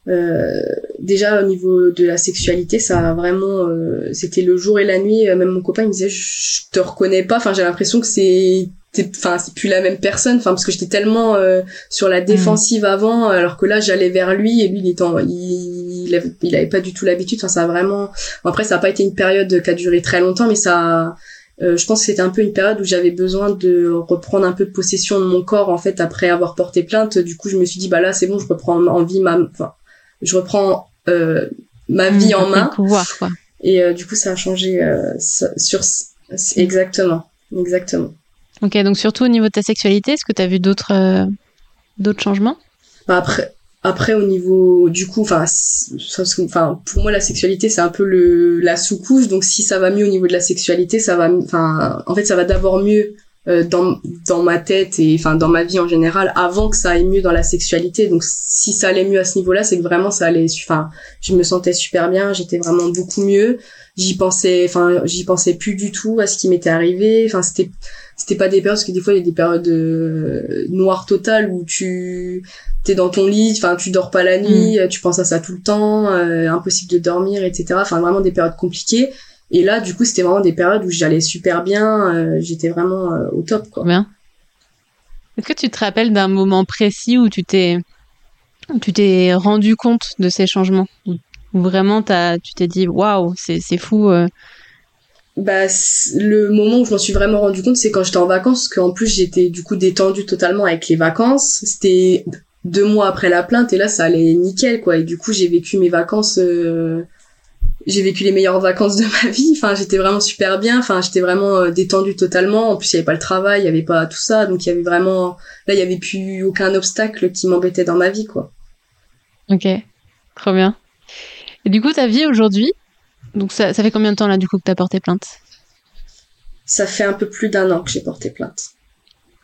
Euh, déjà au niveau de la sexualité, ça a vraiment euh, c'était le jour et la nuit. Même mon copain il me disait, je te reconnais pas, enfin j'ai l'impression que c'est enfin c'est plus la même personne, enfin parce que j'étais tellement euh, sur la défensive mmh. avant, alors que là j'allais vers lui et lui il était en... il... il avait il avait pas du tout l'habitude, enfin ça a vraiment bon, après ça a pas été une période qui a duré très longtemps, mais ça euh, je pense que c'était un peu une période où j'avais besoin de reprendre un peu de possession de mon corps en fait après avoir porté plainte. Du coup je me suis dit bah là c'est bon, je reprends en vie ma enfin je reprends euh, ma vie mmh, en main pouvoir, quoi. Et euh, du coup ça a changé euh, sur exactement exactement. Ok, donc surtout au niveau de ta sexualité, est-ce que tu as vu d'autres, euh, d'autres changements ? Après, après, au niveau du coup, enfin, pour moi, la sexualité, c'est un peu le, la sous-couche. Donc, si ça va mieux au niveau de la sexualité, ça va, enfin, en fait, ça va d'abord mieux euh, dans, dans ma tête et enfin, dans ma vie en général, avant que ça aille mieux dans la sexualité. Donc, si ça allait mieux à ce niveau-là, c'est que vraiment, ça allait, enfin, je me sentais super bien, j'étais vraiment beaucoup mieux. J'y pensais, enfin, j'y pensais plus du tout à ce qui m'était arrivé. Enfin, c'était c'était pas des périodes, parce que des fois il y a des périodes euh, noires totales où tu t'es dans ton lit, enfin tu dors pas la nuit, mmh. tu penses à ça tout le temps, euh, impossible de dormir, etc. Enfin vraiment des périodes compliquées, et là du coup c'était vraiment des périodes où j'allais super bien, euh, j'étais vraiment euh, au top, quoi. Bien. Est-ce que tu te rappelles d'un moment précis où tu t'es où tu t'es rendu compte de ces changements, où vraiment t'as... tu t'es dit waouh, c'est c'est fou euh... Bah, le moment où je m'en suis vraiment rendu compte, c'est quand j'étais en vacances, qu'en plus j'étais du coup détendue totalement avec les vacances. C'était deux mois après la plainte, et là ça allait nickel, quoi. Et du coup j'ai vécu mes vacances, euh... j'ai vécu les meilleures vacances de ma vie. Enfin, j'étais vraiment super bien. Enfin, j'étais vraiment euh, détendue totalement. En plus, il y avait pas le travail, il y avait pas tout ça, donc il y avait vraiment là, il y avait plus aucun obstacle qui m'embêtait dans ma vie, quoi. Ok, trop bien. Et du coup, ta vie aujourd'hui, donc ça, ça fait combien de temps là du coup que tu as porté plainte ? Ça fait un peu plus d'un an que j'ai porté plainte.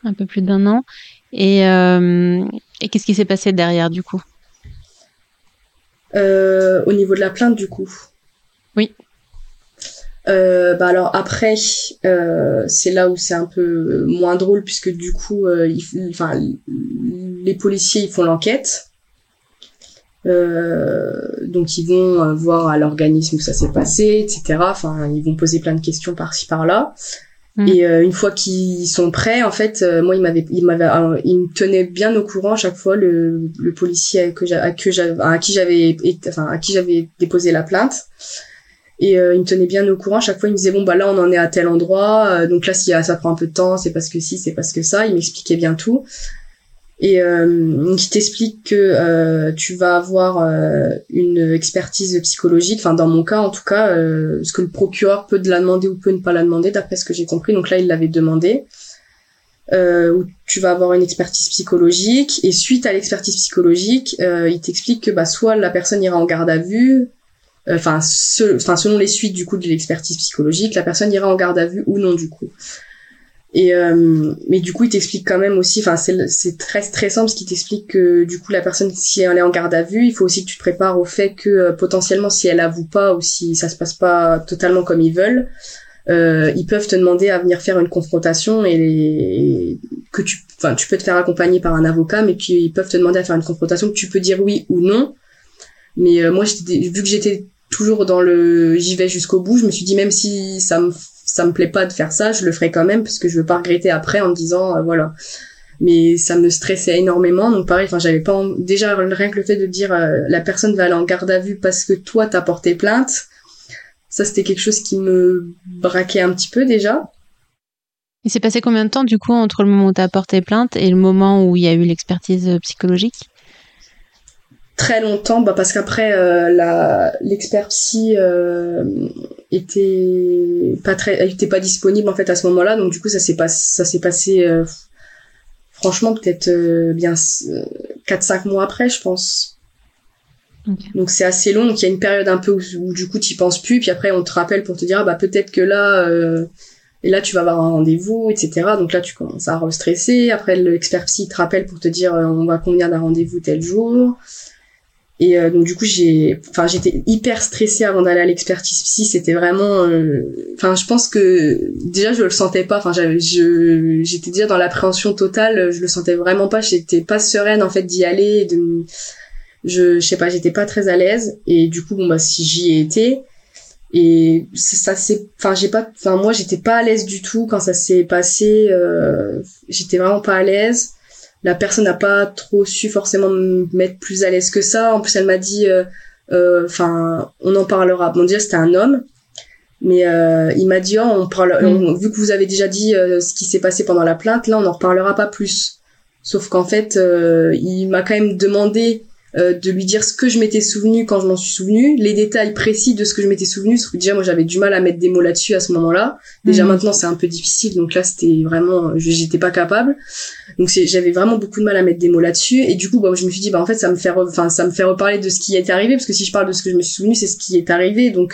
Un peu plus d'un an. Et, euh, et qu'est-ce qui s'est passé derrière du coup ? euh, Au niveau de la plainte du coup ? Oui. Euh, bah alors après, euh, c'est là où c'est un peu moins drôle puisque du coup, euh, ils, enfin, les policiers ils font l'enquête. Euh, donc ils vont euh, voir à l'organisme où ça s'est passé, et cetera. Enfin, ils vont poser plein de questions par-ci par-là. Mmh. Et euh, une fois qu'ils sont prêts, en fait, euh, moi ils m'avaient, ils m'avaient, euh, ils me tenaient bien au courant à chaque fois le, le policier que j'a, à que j'a, à qui j'avais, enfin à qui j'avais déposé la plainte. Et euh, il me tenait bien au courant. Chaque fois, il me disait, bon, bah là, on en est à tel endroit. Euh, donc là, si ça prend un peu de temps, c'est parce que si, c'est parce que ça. Il m'expliquait bien tout. Et euh, donc, il t'explique que euh, tu vas avoir euh, une expertise psychologique. Enfin, dans mon cas, en tout cas, euh, ce que le procureur peut de la demander ou peut ne pas la demander, d'après ce que j'ai compris. Donc là, il l'avait demandé. Euh, où tu vas avoir une expertise psychologique. Et suite à l'expertise psychologique, euh, il t'explique que bah soit la personne ira en garde à vue, Enfin, ce, enfin, selon les suites du coup de l'expertise psychologique, la personne ira en garde à vue ou non du coup. Et euh, mais du coup, il t'explique quand même aussi. Enfin, c'est, c'est très stressant parce qu'il t'explique que du coup, la personne si elle est en garde à vue, il faut aussi que tu te prépares au fait que euh, potentiellement, si elle avoue pas ou si ça se passe pas totalement comme ils veulent, euh, ils peuvent te demander à venir faire une confrontation et, les, et que tu, enfin, tu peux te faire accompagner par un avocat, mais puis ils peuvent te demander à faire une confrontation que tu peux dire oui ou non. Mais euh, moi, vu que j'étais toujours dans le j'y vais jusqu'au bout, je me suis dit même si ça me ça me plaît pas de faire ça, je le ferai quand même parce que je veux pas regretter après en me disant euh, voilà. Mais ça me stressait énormément, donc pareil, enfin j'avais pas en... déjà rien que le fait de dire euh, la personne va aller en garde à vue parce que toi t'as porté plainte, ça c'était quelque chose qui me braquait un petit peu déjà. Il s'est passé combien de temps du coup entre le moment où t'as porté plainte et le moment où il y a eu l'expertise psychologique? Très longtemps, bah parce qu'après euh, la l'expert psy euh, était pas très était pas disponible en fait à ce moment-là, donc du coup ça s'est pas ça s'est passé euh, franchement peut-être euh, bien quatre cinq mois après je pense. Okay. Donc c'est assez long, donc il y a une période un peu où, où du coup tu y penses plus, puis après on te rappelle pour te dire ah, bah peut-être que là euh, et là tu vas avoir un rendez-vous, etc. Donc là tu commences à restresser, après l'expert psy te rappelle pour te dire euh, on va convenir d'un rendez-vous tel jour. Et euh, donc du coup j'ai, enfin j'étais hyper stressée avant d'aller à l'expertise psy. C'était vraiment, enfin euh, je pense que déjà je le sentais pas. Enfin j'avais, je, j'étais déjà dans l'appréhension totale. Je le sentais vraiment pas. J'étais pas sereine en fait d'y aller. De, je, je sais pas, j'étais pas très à l'aise. Et du coup bon bah si j'y ai été et ça c'est, enfin j'ai pas, enfin moi j'étais pas à l'aise du tout quand ça s'est passé. Euh, j'étais vraiment pas à l'aise. La personne n'a pas trop su forcément me mettre plus à l'aise que ça. En plus, elle m'a dit, enfin, euh, euh, on en parlera. Bon, déjà, c'était un homme, mais euh, il m'a dit, oh, on parle. Mm. On, vu que vous avez déjà dit euh, ce qui s'est passé pendant la plainte, là, on n'en reparlera pas plus. Sauf qu'en fait, euh, il m'a quand même demandé euh, de lui dire ce que je m'étais souvenu quand je m'en suis souvenu, les détails précis de ce que je m'étais souvenu. Parce que déjà, moi, j'avais du mal à mettre des mots là-dessus à ce moment-là. Déjà, mm. maintenant, c'est un peu difficile. Donc là, c'était vraiment, j'étais pas capable. Donc c'est, j'avais vraiment beaucoup de mal à mettre des mots là-dessus et du coup bah je me suis dit bah en fait ça me fait enfin ça me fait reparler de ce qui est arrivé parce que si je parle de ce que je me suis souvenu c'est ce qui est arrivé donc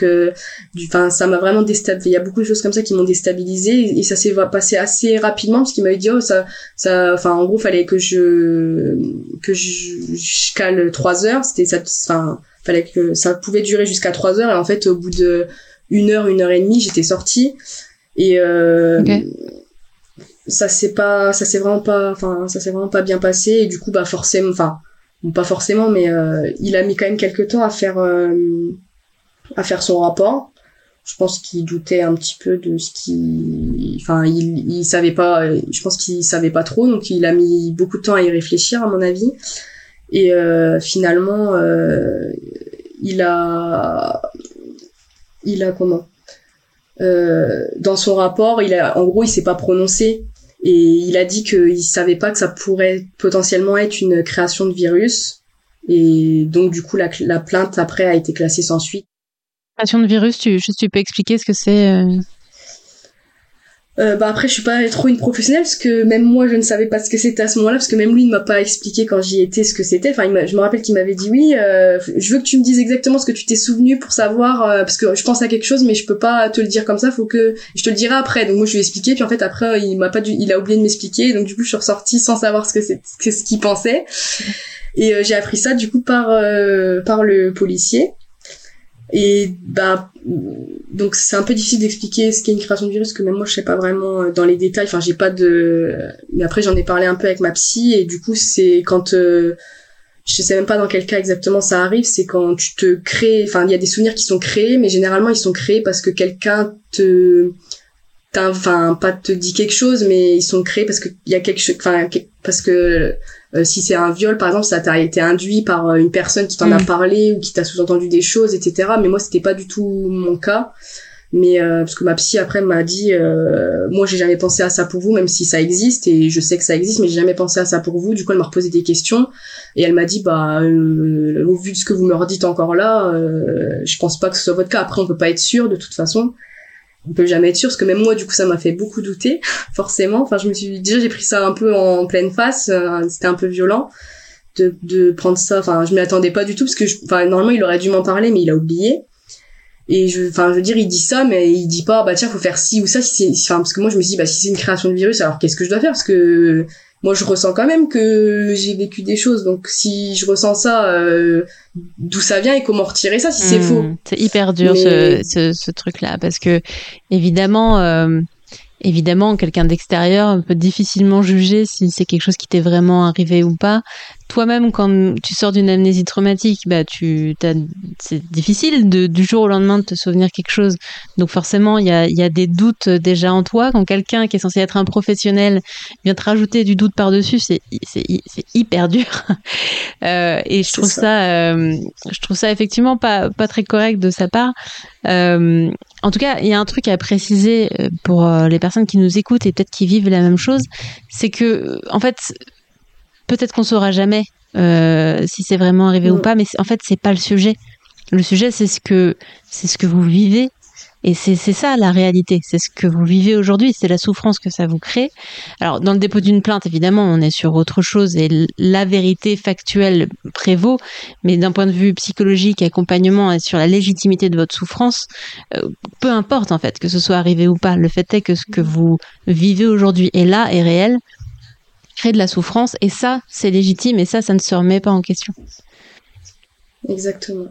enfin euh, ça m'a vraiment déstabilisé. Il y a beaucoup de choses comme ça qui m'ont déstabilisée et ça s'est passé assez rapidement parce qu'il m'avait dit oh ça ça enfin en gros fallait que je que je, je cale trois heures, c'était ça, enfin fallait que ça pouvait durer jusqu'à trois heures et en fait au bout de une heure une heure et demie j'étais sortie et euh, okay. ça s'est pas ça s'est vraiment pas enfin ça s'est vraiment pas bien passé et du coup bah forcément enfin bon, pas forcément mais euh, il a mis quand même quelque temps à faire euh, à faire son rapport. Je pense qu'il doutait un petit peu de ce qui enfin il il savait pas je pense qu'il savait pas trop donc il a mis beaucoup de temps à y réfléchir à mon avis et euh, finalement euh, il a il a comment euh, dans son rapport il a en gros il s'est pas prononcé. Et il a dit qu'il savait pas que ça pourrait potentiellement être une création de virus. Et donc, du coup, la, la plainte, après, a été classée sans suite. Création de virus, tu, juste, tu peux expliquer ce que c'est euh... Euh, bah après je suis pas trop une professionnelle parce que même moi je ne savais pas ce que c'était à ce moment-là, parce que même lui ne m'a pas expliqué quand j'y étais ce que c'était. Enfin il m'a, je me rappelle qu'il m'avait dit oui euh, je veux que tu me dises exactement ce que tu t'es souvenu pour savoir euh, parce que je pense à quelque chose mais je peux pas te le dire comme ça, faut que je te le dirai après. Donc moi je lui ai expliqué, puis en fait après il m'a pas dû, il a oublié de m'expliquer, donc du coup je suis ressortie sans savoir ce que c'est que ce qu'il pensait. Et euh, j'ai appris ça du coup par euh, par le policier. Et bah donc c'est un peu difficile d'expliquer ce qu'est une création de virus, que même moi je sais pas vraiment dans les détails, enfin j'ai pas de, mais après j'en ai parlé un peu avec ma psy et du coup c'est quand euh, je sais même pas dans quel cas exactement ça arrive, c'est quand tu te crées, enfin il y a des souvenirs qui sont créés, mais généralement ils sont créés parce que quelqu'un te enfin pas te dit quelque chose, mais ils sont créés parce que il y a quelque chose, enfin parce que Euh, si c'est un viol par exemple, ça t'a été induit par euh, une personne qui t'en mmh. a parlé ou qui t'a sous-entendu des choses, etc. Mais moi c'était pas du tout mon cas, mais euh, parce que ma psy après m'a dit euh, moi j'ai jamais pensé à ça pour vous, même si ça existe et je sais que ça existe, mais j'ai jamais pensé à ça pour vous. Du coup elle m'a reposé des questions et elle m'a dit bah euh, au vu de ce que vous me redites encore là, euh, je pense pas que ce soit votre cas. Après on peut pas être sûr, de toute façon on peut jamais être sûr, parce que même moi du coup ça m'a fait beaucoup douter forcément. Enfin je me suis déjà, j'ai pris ça un peu en pleine face, c'était un peu violent de de prendre ça, enfin je m'y attendais pas du tout, parce que je, enfin normalement il aurait dû m'en parler mais il a oublié. Et je enfin je veux dire il dit ça mais il dit pas bah tiens faut faire ci ou ça si c'est, enfin parce que moi je me suis dit bah si c'est une création de virus alors qu'est-ce que je dois faire, parce que moi je ressens quand même que j'ai vécu des choses, donc si je ressens ça euh, d'où ça vient et comment retirer ça si mmh, c'est faux. C'est hyper dur mais... ce, ce, ce truc-là, parce que évidemment, euh, évidemment quelqu'un d'extérieur peut difficilement juger si c'est quelque chose qui t'est vraiment arrivé ou pas. Toi-même quand tu sors d'une amnésie traumatique, bah tu t'as, c'est difficile de, du jour au lendemain de te souvenir quelque chose, donc forcément il y a il y a des doutes déjà en toi. Quand quelqu'un qui est censé être un professionnel vient te rajouter du doute par-dessus, c'est c'est c'est hyper dur euh, et je trouve ça, ça euh, je trouve ça effectivement pas pas très correct de sa part. Euh, en tout cas il y a un truc à préciser pour les personnes qui nous écoutent et peut-être qui vivent la même chose, c'est que en fait peut-être qu'on saura jamais euh, si c'est vraiment arrivé non. ou pas, mais en fait c'est pas le sujet. Le sujet c'est ce que c'est ce que vous vivez, et c'est c'est ça la réalité. C'est ce que vous vivez aujourd'hui, c'est la souffrance que ça vous crée. Alors dans le dépôt d'une plainte, évidemment, on est sur autre chose et la vérité factuelle prévaut. Mais d'un point de vue psychologique, accompagnement et sur la légitimité de votre souffrance, euh, peu importe en fait que ce soit arrivé ou pas. Le fait est que ce que vous vivez aujourd'hui est là, est réel. Créer de la souffrance, et ça, c'est légitime, et ça, ça ne se remet pas en question. Exactement.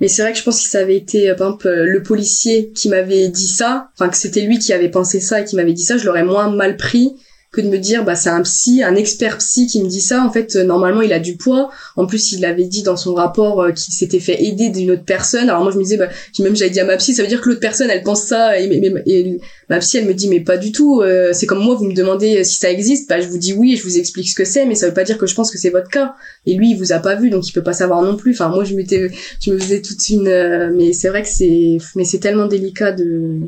Mais c'est vrai que je pense que ça avait été, par exemple, le policier qui m'avait dit ça, enfin que c'était lui qui avait pensé ça et qui m'avait dit ça, je l'aurais moins mal pris que de me dire, bah c'est un psy, un expert psy qui me dit ça. En fait, normalement, il a du poids. En plus, il avait dit dans son rapport qu'il s'était fait aider d'une autre personne. Alors moi, je me disais, bah, même j'avais dit à ma psy, ça veut dire que l'autre personne, elle pense ça. Et, et, et ma psy, elle me dit, mais pas du tout. Euh, c'est comme moi, vous me demandez si ça existe. Bah, je vous dis oui et je vous explique ce que c'est, mais ça veut pas dire que je pense que c'est votre cas. Et lui, il vous a pas vu, donc il peut pas savoir non plus. Enfin, moi, je m'étais, je me faisais toute une, euh, mais c'est vrai que c'est, mais c'est tellement délicat de,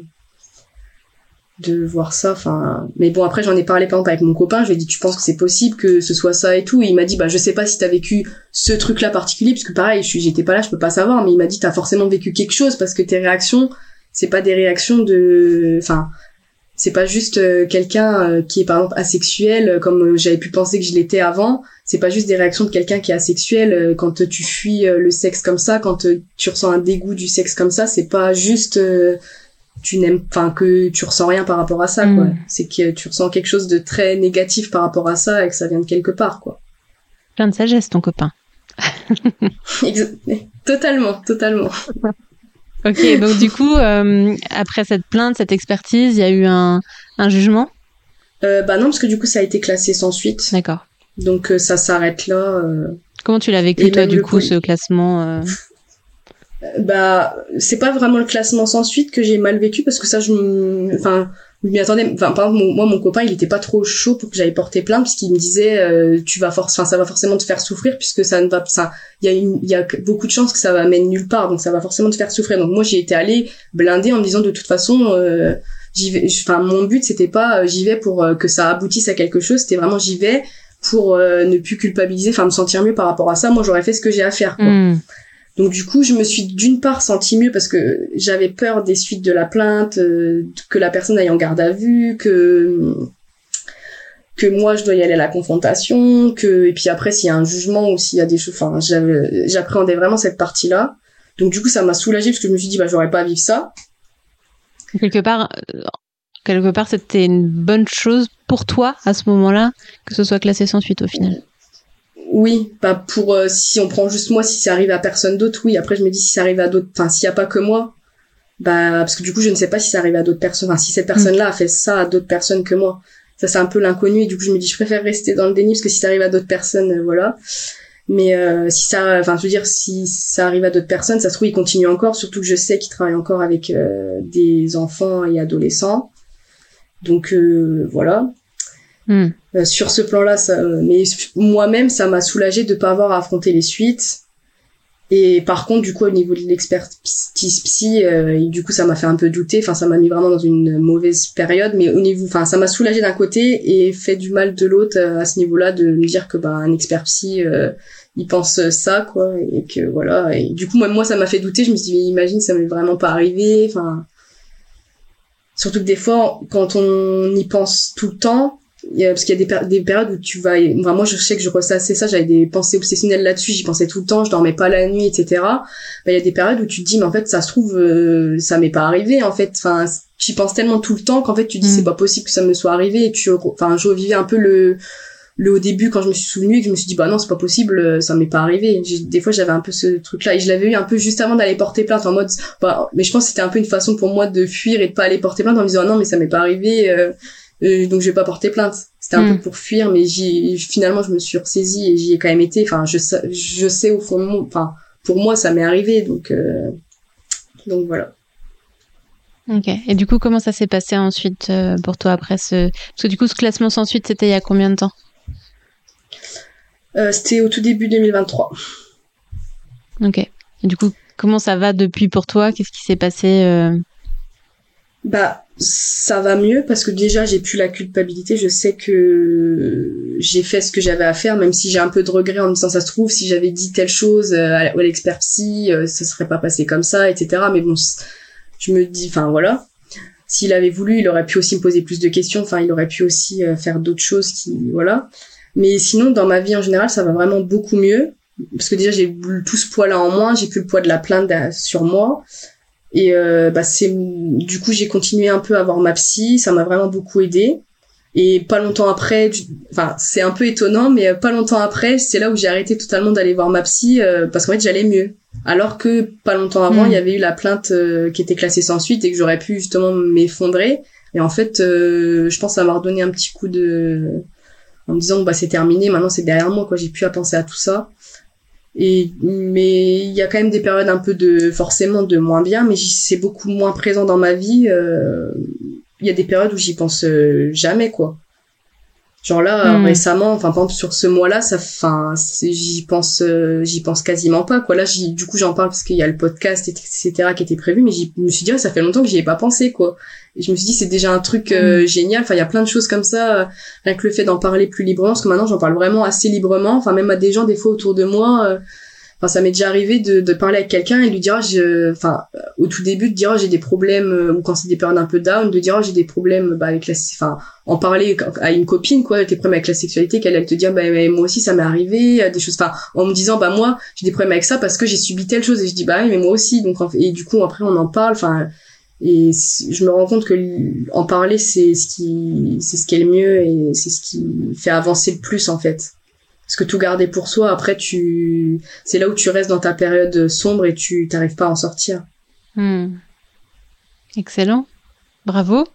de voir ça, enfin, mais bon après j'en ai parlé par exemple avec mon copain, je lui ai dit tu penses que c'est possible que ce soit ça et tout, et il m'a dit bah je sais pas si t'as vécu ce truc là particulier, parce que pareil je suis, j'étais pas là, je peux pas savoir, mais il m'a dit t'as forcément vécu quelque chose, parce que tes réactions c'est pas des réactions de, enfin c'est pas juste euh, quelqu'un euh, qui est par exemple asexuel, comme euh, j'avais pu penser que je l'étais avant, c'est pas juste des réactions de quelqu'un qui est asexuel, euh, quand euh, tu fuis euh, le sexe comme ça, quand euh, tu ressens un dégoût du sexe comme ça, c'est pas juste euh, tu n'aimes, enfin que tu ressens rien par rapport à ça, mmh. quoi. C'est que tu ressens quelque chose de très négatif par rapport à ça et que ça vient de quelque part, quoi. Plein de sagesse, ton copain. Totalement, totalement. Ok, donc du coup, euh, après cette plainte, cette expertise, il y a eu un, un jugement ? euh, Bah non, parce que du coup, ça a été classé sans suite. D'accord. Donc euh, ça s'arrête là. Euh... Comment tu l'as vécu, et toi, du coup, coup, ce classement euh... Bah, c'est pas vraiment le classement sans suite que j'ai mal vécu, parce que ça, je enfin, je m'y attendais. Enfin, par exemple, mon, moi, mon copain, il était pas trop chaud pour que j'aille porter plainte, parce qu'il me disait, euh, tu vas force, enfin, ça va forcément te faire souffrir, puisque ça ne va, ça, il y a une, il y a beaucoup de chances que ça m'amène nulle part, donc ça va forcément te faire souffrir. Donc moi, j'y étais allée blindée en me disant, de toute façon, euh, j'y vais, enfin, mon but, c'était pas, euh, j'y vais pour euh, que ça aboutisse à quelque chose, c'était vraiment, j'y vais pour euh, ne plus culpabiliser, enfin, me sentir mieux par rapport à ça. Moi, j'aurais fait ce que j'ai à faire, quoi. Mm. Donc du coup, je me suis d'une part sentie mieux parce que j'avais peur des suites de la plainte, euh, que la personne aille en garde à vue, que que moi je dois y aller à la confrontation, que et puis après s'il y a un jugement ou s'il y a des choses, enfin j'appréhendais vraiment cette partie-là. Donc du coup, ça m'a soulagée parce que je me suis dit bah j'aurais pas à vivre ça. Quelque part, quelque part, c'était une bonne chose pour toi à ce moment-là que ce soit classé sans suite au final. Oui, bah pour euh, si on prend juste moi, si ça arrive à personne d'autre, oui. Après, je me dis si ça arrive à d'autres, enfin s'il y a pas que moi, bah parce que du coup, je ne sais pas si ça arrive à d'autres personnes, enfin si cette personne-là a fait ça à d'autres personnes que moi. Ça, c'est un peu l'inconnu. Et du coup, je me dis, je préfère rester dans le déni parce que si ça arrive à d'autres personnes, euh, voilà. Mais euh, si ça, enfin, je veux dire, si ça arrive à d'autres personnes, ça se trouve, ils continuent encore. Surtout que je sais qu'ils travaillent encore avec euh, des enfants et adolescents. Donc euh, voilà. Mm. Euh, sur ce plan-là, ça, euh, mais moi-même, ça m'a soulagée de ne pas avoir à affronter les suites. Et par contre, du coup, au niveau de l'expertise psy, euh, et du coup, ça m'a fait un peu douter. Enfin, ça m'a mis vraiment dans une mauvaise période. Mais au niveau, enfin, ça m'a soulagée d'un côté et fait du mal de l'autre euh, à ce niveau-là, de me dire que bah un expert psy, euh, il pense ça, quoi, et que voilà. Et du coup, même moi, ça m'a fait douter. Je me suis dit, imagine, ça m'est vraiment pas arrivé. Enfin, surtout que des fois, quand on y pense tout le temps. Parce qu'il y a des, des périodes où tu vas... Enfin, moi, je sais que je ressassais ça, j'avais des pensées obsessionnelles là-dessus, j'y pensais tout le temps, je dormais pas la nuit, et cetera. Ben, il y a des périodes où tu te dis, mais en fait, ça se trouve, euh, ça m'est pas arrivé, en fait. Enfin, j'y pense tellement tout le temps qu'en fait, tu te dis, mm. c'est pas possible que ça me soit arrivé. Et tu, enfin, je revivais un peu le, le au début, quand je me suis souvenue, et que je me suis dit, bah non, c'est pas possible, ça m'est pas arrivé. J'ai, des fois, j'avais un peu ce truc-là. Et je l'avais eu un peu juste avant d'aller porter plainte, en mode... Bah, mais je pense que c'était un peu une façon pour moi de fuir et de pas aller porter plainte en me disant, ah, non, mais ça m'est pas arrivé... Euh, Euh, donc je vais pas porter plainte. C'était un mmh. peu pour fuir, mais j'y, finalement je me suis ressaisie et j'y ai quand même été. Enfin, je sais, je sais au fond de moi. Enfin, pour moi ça m'est arrivé, donc euh... donc voilà. Ok. Et du coup, comment ça s'est passé ensuite euh, pour toi après ce Parce que du coup, ce classement sans suite, c'était il y a combien de temps? euh, C'était au tout début deux mille vingt-trois. Ok. Et du coup, comment ça va depuis pour toi? Qu'est-ce qui s'est passé euh... Bah, ça va mieux parce que déjà j'ai plus la culpabilité, je sais que j'ai fait ce que j'avais à faire, même si j'ai un peu de regret en me disant ça se trouve si j'avais dit telle chose à l'expert psy ça serait pas passé comme ça, etc. Mais bon, je me dis, enfin voilà, s'il avait voulu il aurait pu aussi me poser plus de questions, enfin il aurait pu aussi faire d'autres choses qui, voilà. Mais sinon dans ma vie en général ça va vraiment beaucoup mieux parce que déjà j'ai tout ce poids là en moins, j'ai plus le poids de la plainte sur moi. Et euh, bah c'est du coup j'ai continué un peu à voir ma psy, ça m'a vraiment beaucoup aidée. Et pas longtemps après, du, enfin c'est un peu étonnant, mais pas longtemps après c'est là où j'ai arrêté totalement d'aller voir ma psy euh, parce qu'en fait j'allais mieux. Alors que pas longtemps avant il mmh. y avait eu la plainte euh, qui était classée sans suite et que j'aurais pu justement m'effondrer. Et en fait euh, je pense que ça m'a redonné un petit coup de, en me disant bah c'est terminé, maintenant c'est derrière moi quoi, j'ai plus à penser à tout ça. Et, mais il y a quand même des périodes un peu de, forcément de moins bien, mais c'est beaucoup moins présent dans ma vie. Il euh, y a des périodes où j'y pense euh, jamais, quoi. Genre là, mmh. récemment, enfin, par exemple, sur ce mois-là, ça, enfin, j'y pense, euh, j'y pense quasiment pas, quoi. Là, j'y, du coup, j'en parle parce qu'il y a le podcast, et cetera, qui était prévu, mais j'y, je me suis dit, ah, ça fait longtemps que j'y ai pas pensé, quoi. Et je me suis dit, c'est déjà un truc euh, mmh. génial. Enfin, il y a plein de choses comme ça, euh, rien que le fait d'en parler plus librement, parce que maintenant, j'en parle vraiment assez librement. Enfin, même à des gens, des fois, autour de moi, euh, enfin, ça m'est déjà arrivé de, de parler avec quelqu'un et lui dire, ah, je, enfin, au tout début, de dire, ah, j'ai des problèmes, euh, ou quand c'est des périodes un peu down, de dire, ah, j'ai des problèmes, bah, avec la, enfin, en parler à une copine, quoi, tes problèmes avec la sexualité, qu'elle, elle te dit, ah, bah, moi aussi, ça m'est arrivé, des choses, enfin, en me disant, bah, moi, j'ai des problèmes avec ça parce que j'ai subi telle chose, et je dis, bah, oui, mais moi aussi, donc, et du coup, après, on en parle, enfin, et je me rends compte que en parler, c'est ce qui, c'est ce qui est le mieux et c'est ce qui fait avancer le plus, en fait. Parce que tout garder pour soi, après, tu, c'est là où tu restes dans ta période sombre et tu t'arrives pas à en sortir. Mmh. Excellent. Bravo.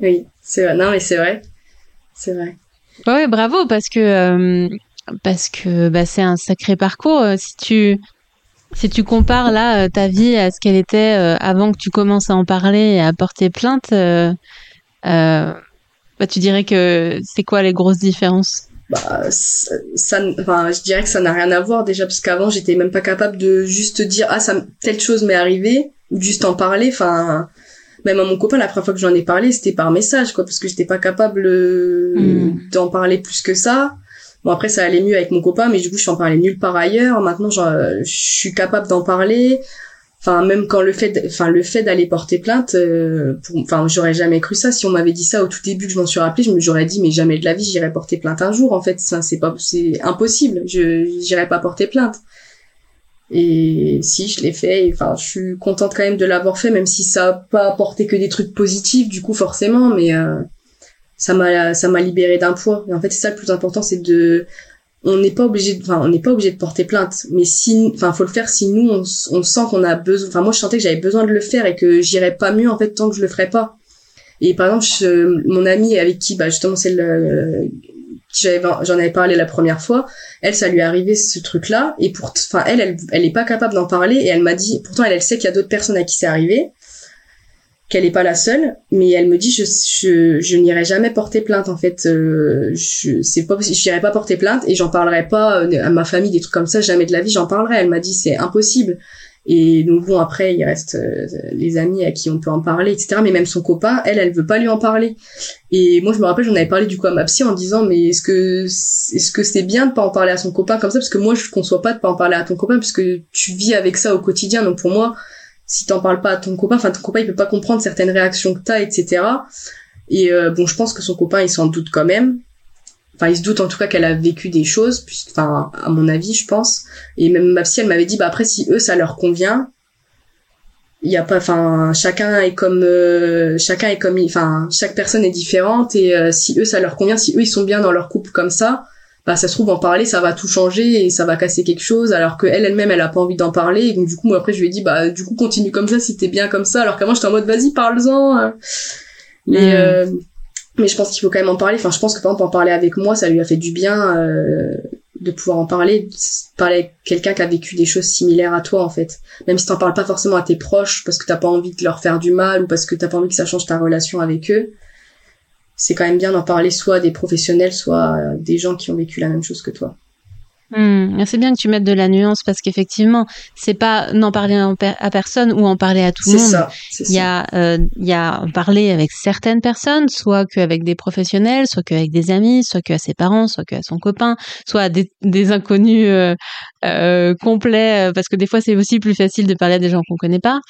Oui, c'est vrai. Non, mais c'est vrai. C'est vrai. Oui, bravo, parce que, euh, parce que, bah, c'est un sacré parcours. Si tu, si tu compares là, ta vie à ce qu'elle était euh, avant que tu commences à en parler et à porter plainte, euh, euh, bah, tu dirais que c'est quoi les grosses différences? Bah, ça, ça, enfin, je dirais que ça n'a rien à voir déjà, parce qu'avant, j'étais même pas capable de juste dire, ah, ça, telle chose m'est arrivée, ou de juste en parler. Enfin, même à mon copain, la première fois que j'en ai parlé, c'était par message, quoi, parce que j'étais pas capable euh, mmh. d'en parler plus que ça. Bon, après, ça allait mieux avec mon copain, mais du coup, je n'en parlais nulle part ailleurs. Maintenant, je suis capable d'en parler. Enfin, même quand le fait, enfin, le fait d'aller porter plainte, euh, pour, enfin, j'aurais jamais cru ça. Si on m'avait dit ça au tout début, que je m'en suis rappelée, je me, j'aurais dit, mais jamais de la vie, j'irai porter plainte un jour. En fait, ça, c'est pas, c'est impossible. Je, j'irai pas porter plainte. Et si, je l'ai fait. Et, enfin, je suis contente quand même de l'avoir fait, même si ça a pas apporté que des trucs positifs, du coup, forcément, mais, euh, ça m'a, ça m'a libérée d'un poids. Et en fait, c'est ça le plus important, c'est de, on n'est pas obligé de, enfin, on n'est pas obligé de porter plainte, mais si, enfin, faut le faire si nous, on, on sent qu'on a besoin, enfin, moi, je sentais que j'avais besoin de le faire et que j'irais pas mieux, en fait, tant que je le ferais pas. Et par exemple, je, mon amie avec qui, bah, justement, c'est le, j'avais, j'en avais parlé la première fois, elle, ça lui est arrivé ce truc-là, et pour, enfin, elle, elle, elle est pas capable d'en parler, et elle m'a dit, pourtant, elle, elle sait qu'il y a d'autres personnes à qui c'est arrivé, qu'elle est pas la seule, mais elle me dit je je, je n'irai jamais porter plainte en fait, euh, je c'est pas je n'irai pas porter plainte et j'en parlerai pas à ma famille des trucs comme ça, jamais de la vie j'en parlerai. Elle m'a dit c'est impossible. Et donc bon, après il reste euh, les amis à qui on peut en parler, etc., mais même son copain, elle elle veut pas lui en parler. Et moi je me rappelle, j'en avais parlé du coup à ma psy en disant mais est-ce que est-ce que c'est bien de pas en parler à son copain comme ça, parce que moi je conçois pas de pas en parler à ton copain parce que tu vis avec ça au quotidien. Donc pour moi, si t'en parles pas à ton copain, enfin ton copain il peut pas comprendre certaines réactions que t'as, et cetera. Et euh, bon, je pense que son copain il s'en doute quand même. Enfin, il se doute en tout cas qu'elle a vécu des choses, puisque, enfin, à mon avis, je pense. Et même ma psy elle m'avait dit, bah après si eux ça leur convient, il y a pas, enfin chacun est comme, euh, chacun est comme, enfin chaque personne est différente et euh, si eux ça leur convient, si eux ils sont bien dans leur couple comme ça, bah ça se trouve en parler ça va tout changer et ça va casser quelque chose, alors que elle elle-même elle a pas envie d'en parler. Et donc du coup moi après je lui ai dit bah du coup continue comme ça si t'es bien comme ça, alors qu'avant j'étais en mode vas-y parle-en. Mais mmh. euh, mais je pense qu'il faut quand même en parler. Enfin je pense que par exemple en parler avec moi ça lui a fait du bien, euh, de pouvoir en parler parler avec quelqu'un qui a vécu des choses similaires à toi en fait, même si t'en parles pas forcément à tes proches parce que t'as pas envie de leur faire du mal ou parce que t'as pas envie que ça change ta relation avec eux. C'est quand même bien d'en parler soit des professionnels, soit des gens qui ont vécu la même chose que toi. Mmh, c'est bien que tu mettes de la nuance parce qu'effectivement, c'est pas n'en parler à personne ou en parler à tout le monde. C'est ça, c'est ça. Il y a, euh, il y a en parler avec certaines personnes, soit qu'avec des professionnels, soit qu'avec des amis, soit qu'à ses parents, soit qu'à son copain, soit à des, des inconnus euh, euh, complets, parce que des fois, c'est aussi plus facile de parler à des gens qu'on connaît pas.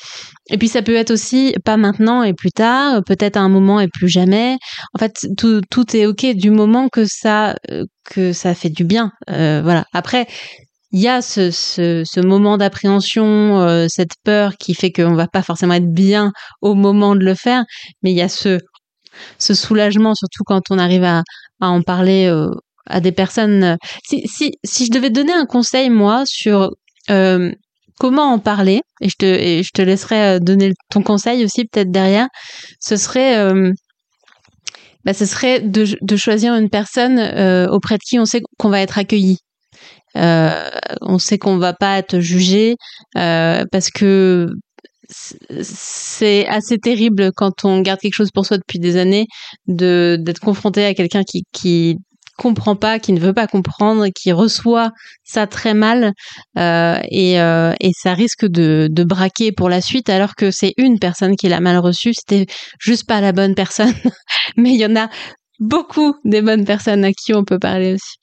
Et puis, ça peut être aussi pas maintenant et plus tard, peut-être à un moment et plus jamais. En fait, tout, tout est OK du moment que ça... Euh, que ça fait du bien, euh, voilà. Après, il y a ce, ce, ce moment d'appréhension, euh, cette peur qui fait qu'on va pas forcément être bien au moment de le faire, mais il y a ce, ce soulagement, surtout quand on arrive à, à en parler euh, à des personnes. Si, si, si je devais donner un conseil, moi, sur euh, comment en parler, et je te, et je te laisserai donner ton conseil aussi peut-être derrière, ce serait... Euh, bah, ce serait de, de choisir une personne euh, auprès de qui on sait qu'on va être accueilli. Euh, on sait qu'on va pas être jugé, euh, parce que c'est assez terrible quand on garde quelque chose pour soi depuis des années, de, d'être confronté à quelqu'un qui, qui comprend pas, qui ne veut pas comprendre, qui reçoit ça très mal, euh, et, euh, et ça risque de, de braquer pour la suite, alors que c'est une personne qui l'a mal reçu, c'était juste pas la bonne personne. Mais il y en a beaucoup des bonnes personnes à qui on peut parler aussi.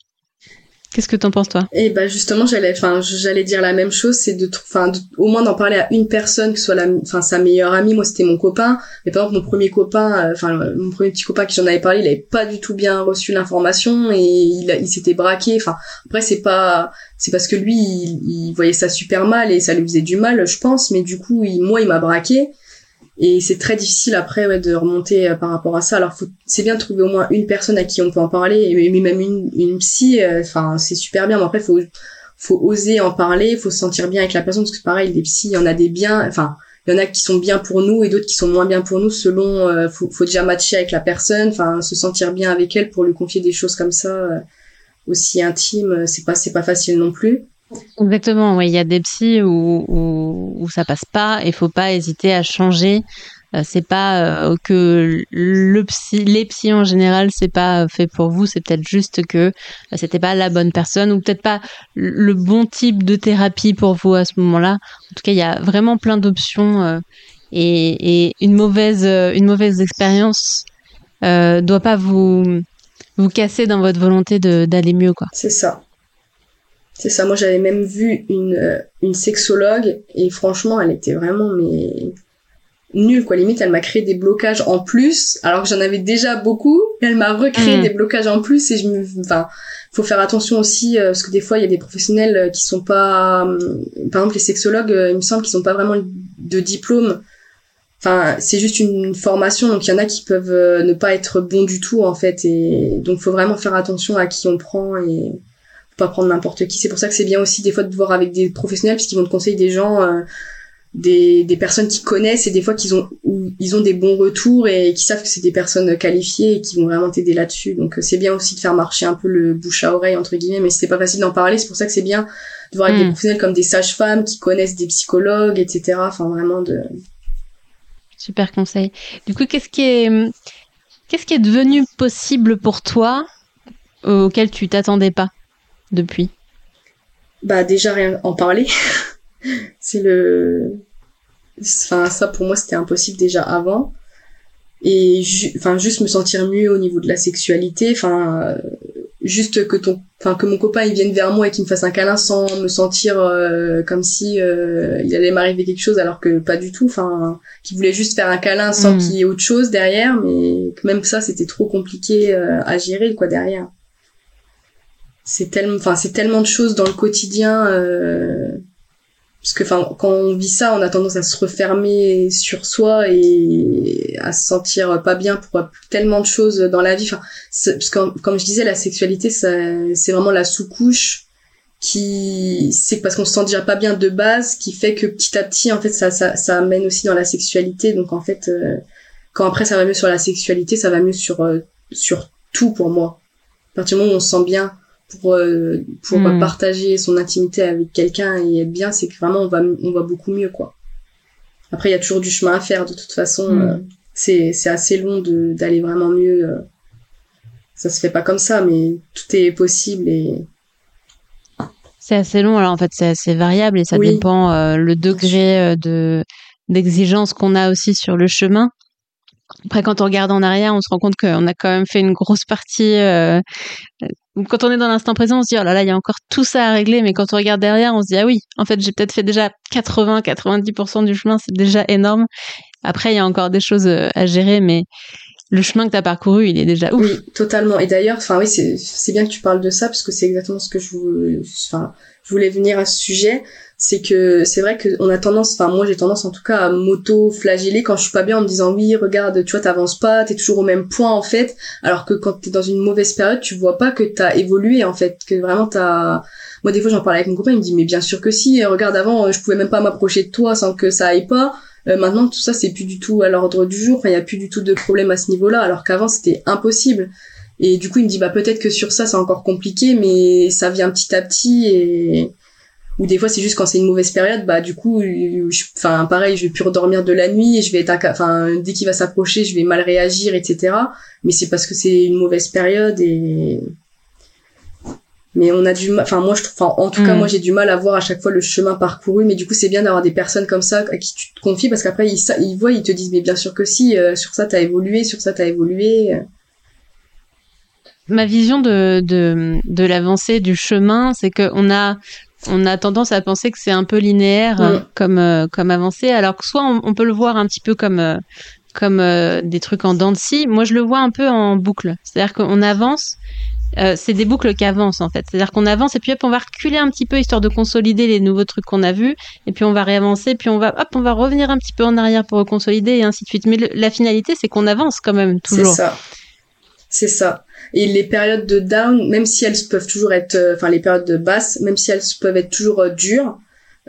Qu'est-ce que t'en penses, toi? Eh ben justement, j'allais, enfin, j'allais dire la même chose, c'est de, enfin, au moins d'en parler à une personne, que ce soit la, enfin, sa meilleure amie. Moi, c'était mon copain. Mais par exemple, mon premier copain, enfin, euh, mon premier petit copain qui j'en avais parlé, il avait pas du tout bien reçu l'information et il, il s'était braqué. Enfin, après, c'est pas, c'est parce que lui, il, il voyait ça super mal et ça lui faisait du mal, je pense. Mais du coup, il, moi, il m'a braqué. Et c'est très difficile après, ouais, de remonter par rapport à ça. Alors, faut, c'est bien de trouver au moins une personne à qui on peut en parler, mais même une, une psy, enfin, euh, c'est super bien. Mais après, faut, faut oser en parler, faut se sentir bien avec la personne, parce que pareil, les psys, il y en a des biens, enfin, il y en a qui sont bien pour nous et d'autres qui sont moins bien pour nous selon, euh, faut, faut déjà matcher avec la personne, enfin, se sentir bien avec elle pour lui confier des choses comme ça, euh, aussi intimes, c'est pas, c'est pas facile non plus. Exactement, oui, il y a des psys où, où, où ça passe pas et faut pas hésiter à changer. Euh, c'est pas euh, que le psy, les psys en général, c'est pas fait pour vous, c'est peut-être juste que euh, c'était pas la bonne personne ou peut-être pas le bon type de thérapie pour vous à ce moment-là. En tout cas, il y a vraiment plein d'options, euh, et, et une mauvaise, une mauvaise expérience euh, doit pas vous vous casser dans votre volonté de, d'aller mieux, quoi. C'est ça. C'est ça. Moi, j'avais même vu une, une sexologue et franchement, elle était vraiment mais nulle, quoi. Limite, elle m'a créé des blocages en plus, alors que j'en avais déjà beaucoup. Elle m'a recréé mmh. des blocages en plus et je me... Enfin, faut faire attention aussi parce que des fois, il y a des professionnels qui sont pas... Par exemple, les sexologues, il me semble qu'ils n'ont pas vraiment de diplôme. Enfin, c'est juste une formation, donc il y en a qui peuvent ne pas être bons du tout, en fait. Et donc, faut vraiment faire attention à qui on prend et... pas prendre n'importe qui. C'est pour ça que c'est bien aussi des fois de voir avec des professionnels puisqu'ils vont te conseiller des gens, euh, des, des personnes qui connaissent et des fois qu'ils ont, où ils ont des bons retours et qui savent que c'est des personnes qualifiées et qui vont vraiment t'aider là-dessus. Donc c'est bien aussi de faire marcher un peu le bouche à oreille entre guillemets, mais c'est pas facile d'en parler. C'est pour ça que c'est bien de voir avec mmh. des professionnels comme des sages-femmes qui connaissent des psychologues, et cetera. Enfin vraiment de... Super conseil. Du coup, qu'est-ce qui est, qu'est-ce qui est devenu possible pour toi auquel tu t'attendais pas depuis? Bah déjà rien en parler. c'est le enfin ça pour moi c'était impossible déjà avant et ju... enfin juste me sentir mieux au niveau de la sexualité, enfin juste que ton enfin que mon copain il vienne vers moi et qu'il me fasse un câlin sans me sentir euh, comme si euh, il allait m'arriver quelque chose alors que pas du tout, enfin qu'il voulait juste faire un câlin sans mmh. qu'il y ait autre chose derrière, mais même ça c'était trop compliqué euh, à gérer quoi derrière. C'est tellement, enfin, c'est tellement de choses dans le quotidien, euh, parce que, enfin, quand on vit ça, on a tendance à se refermer sur soi et à se sentir pas bien pour tellement de choses dans la vie. Enfin, parce que, comme je disais, la sexualité, ça, c'est vraiment la sous-couche qui, c'est parce qu'on se sent déjà pas bien de base, qui fait que petit à petit, en fait, ça, ça, ça amène aussi dans la sexualité. Donc, en fait, euh, quand après ça va mieux sur la sexualité, ça va mieux sur, euh, sur tout pour moi. À partir du moment où on se sent bien. pour euh, pour mmh. partager son intimité avec quelqu'un et être bien, c'est que vraiment on va on va beaucoup mieux quoi. Après il y a toujours du chemin à faire de toute façon, mmh. euh, c'est c'est assez long de d'aller vraiment mieux, euh, ça se fait pas comme ça mais tout est possible et c'est assez long alors en fait c'est assez variable et ça oui. dépend euh, le degré de d'exigence qu'on a aussi sur le chemin. Après, quand on regarde en arrière, on se rend compte qu'on a quand même fait une grosse partie. Euh... Quand on est dans l'instant présent, on se dit « Oh là là, il y a encore tout ça à régler ». Mais quand on regarde derrière, on se dit « Ah oui, en fait, j'ai peut-être fait déjà quatre-vingts à quatre-vingt-dix pour cent du chemin, c'est déjà énorme ». Après, il y a encore des choses à gérer, mais le chemin que tu as parcouru, il est déjà ouf. Oui, totalement. Et d'ailleurs, enfin oui, c'est, c'est bien que tu parles de ça, parce que c'est exactement ce que je voulais, enfin, je voulais venir à ce sujet. C'est que c'est vrai que on a tendance, enfin moi j'ai tendance en tout cas à m'auto-flageller quand je suis pas bien en me disant oui regarde tu vois t'avances pas, t'es toujours au même point en fait, alors que quand t'es dans une mauvaise période tu vois pas que t'as évolué en fait, que vraiment t'as... Moi des fois j'en parle avec mon copain, il me dit mais bien sûr que si, regarde avant je pouvais même pas m'approcher de toi sans que ça aille pas, euh, maintenant tout ça c'est plus du tout à l'ordre du jour, enfin y a plus du tout de problème à ce niveau-là alors qu'avant c'était impossible. Et du coup il me dit bah peut-être que sur ça c'est encore compliqué mais ça vient petit à petit et... Ou des fois c'est juste quand c'est une mauvaise période, bah du coup, enfin pareil, je vais plus redormir de la nuit, et je vais être, enfin dès qu'il va s'approcher, je vais mal réagir, et cetera. Mais c'est parce que c'est une mauvaise période et mais on a du, enfin moi je trouve, enfin en tout mmh. cas moi j'ai du mal à voir à chaque fois le chemin parcouru, mais du coup c'est bien d'avoir des personnes comme ça à qui tu te confies parce qu'après ils, ils voient, ils te disent mais bien sûr que si, euh, sur ça t'as évolué, sur ça t'as évolué. Ma vision de de de l'avancée du chemin, c'est que on a On a tendance à penser que c'est un peu linéaire oui. comme euh, comme avancée, alors que soit on, on peut le voir un petit peu comme euh, comme euh, des trucs en dents de scie. Moi, je le vois un peu en boucle, c'est-à-dire qu'on avance. Euh, c'est des boucles qui avancent en fait, c'est-à-dire qu'on avance et puis hop on va reculer un petit peu histoire de consolider les nouveaux trucs qu'on a vus et puis on va réavancer puis on va hop on va revenir un petit peu en arrière pour consolider et ainsi de suite. Mais le, la finalité, c'est qu'on avance quand même toujours. C'est ça. C'est ça. Et les périodes de down, même si elles peuvent toujours être, enfin euh, les périodes de basse, même si elles peuvent être toujours euh, dures,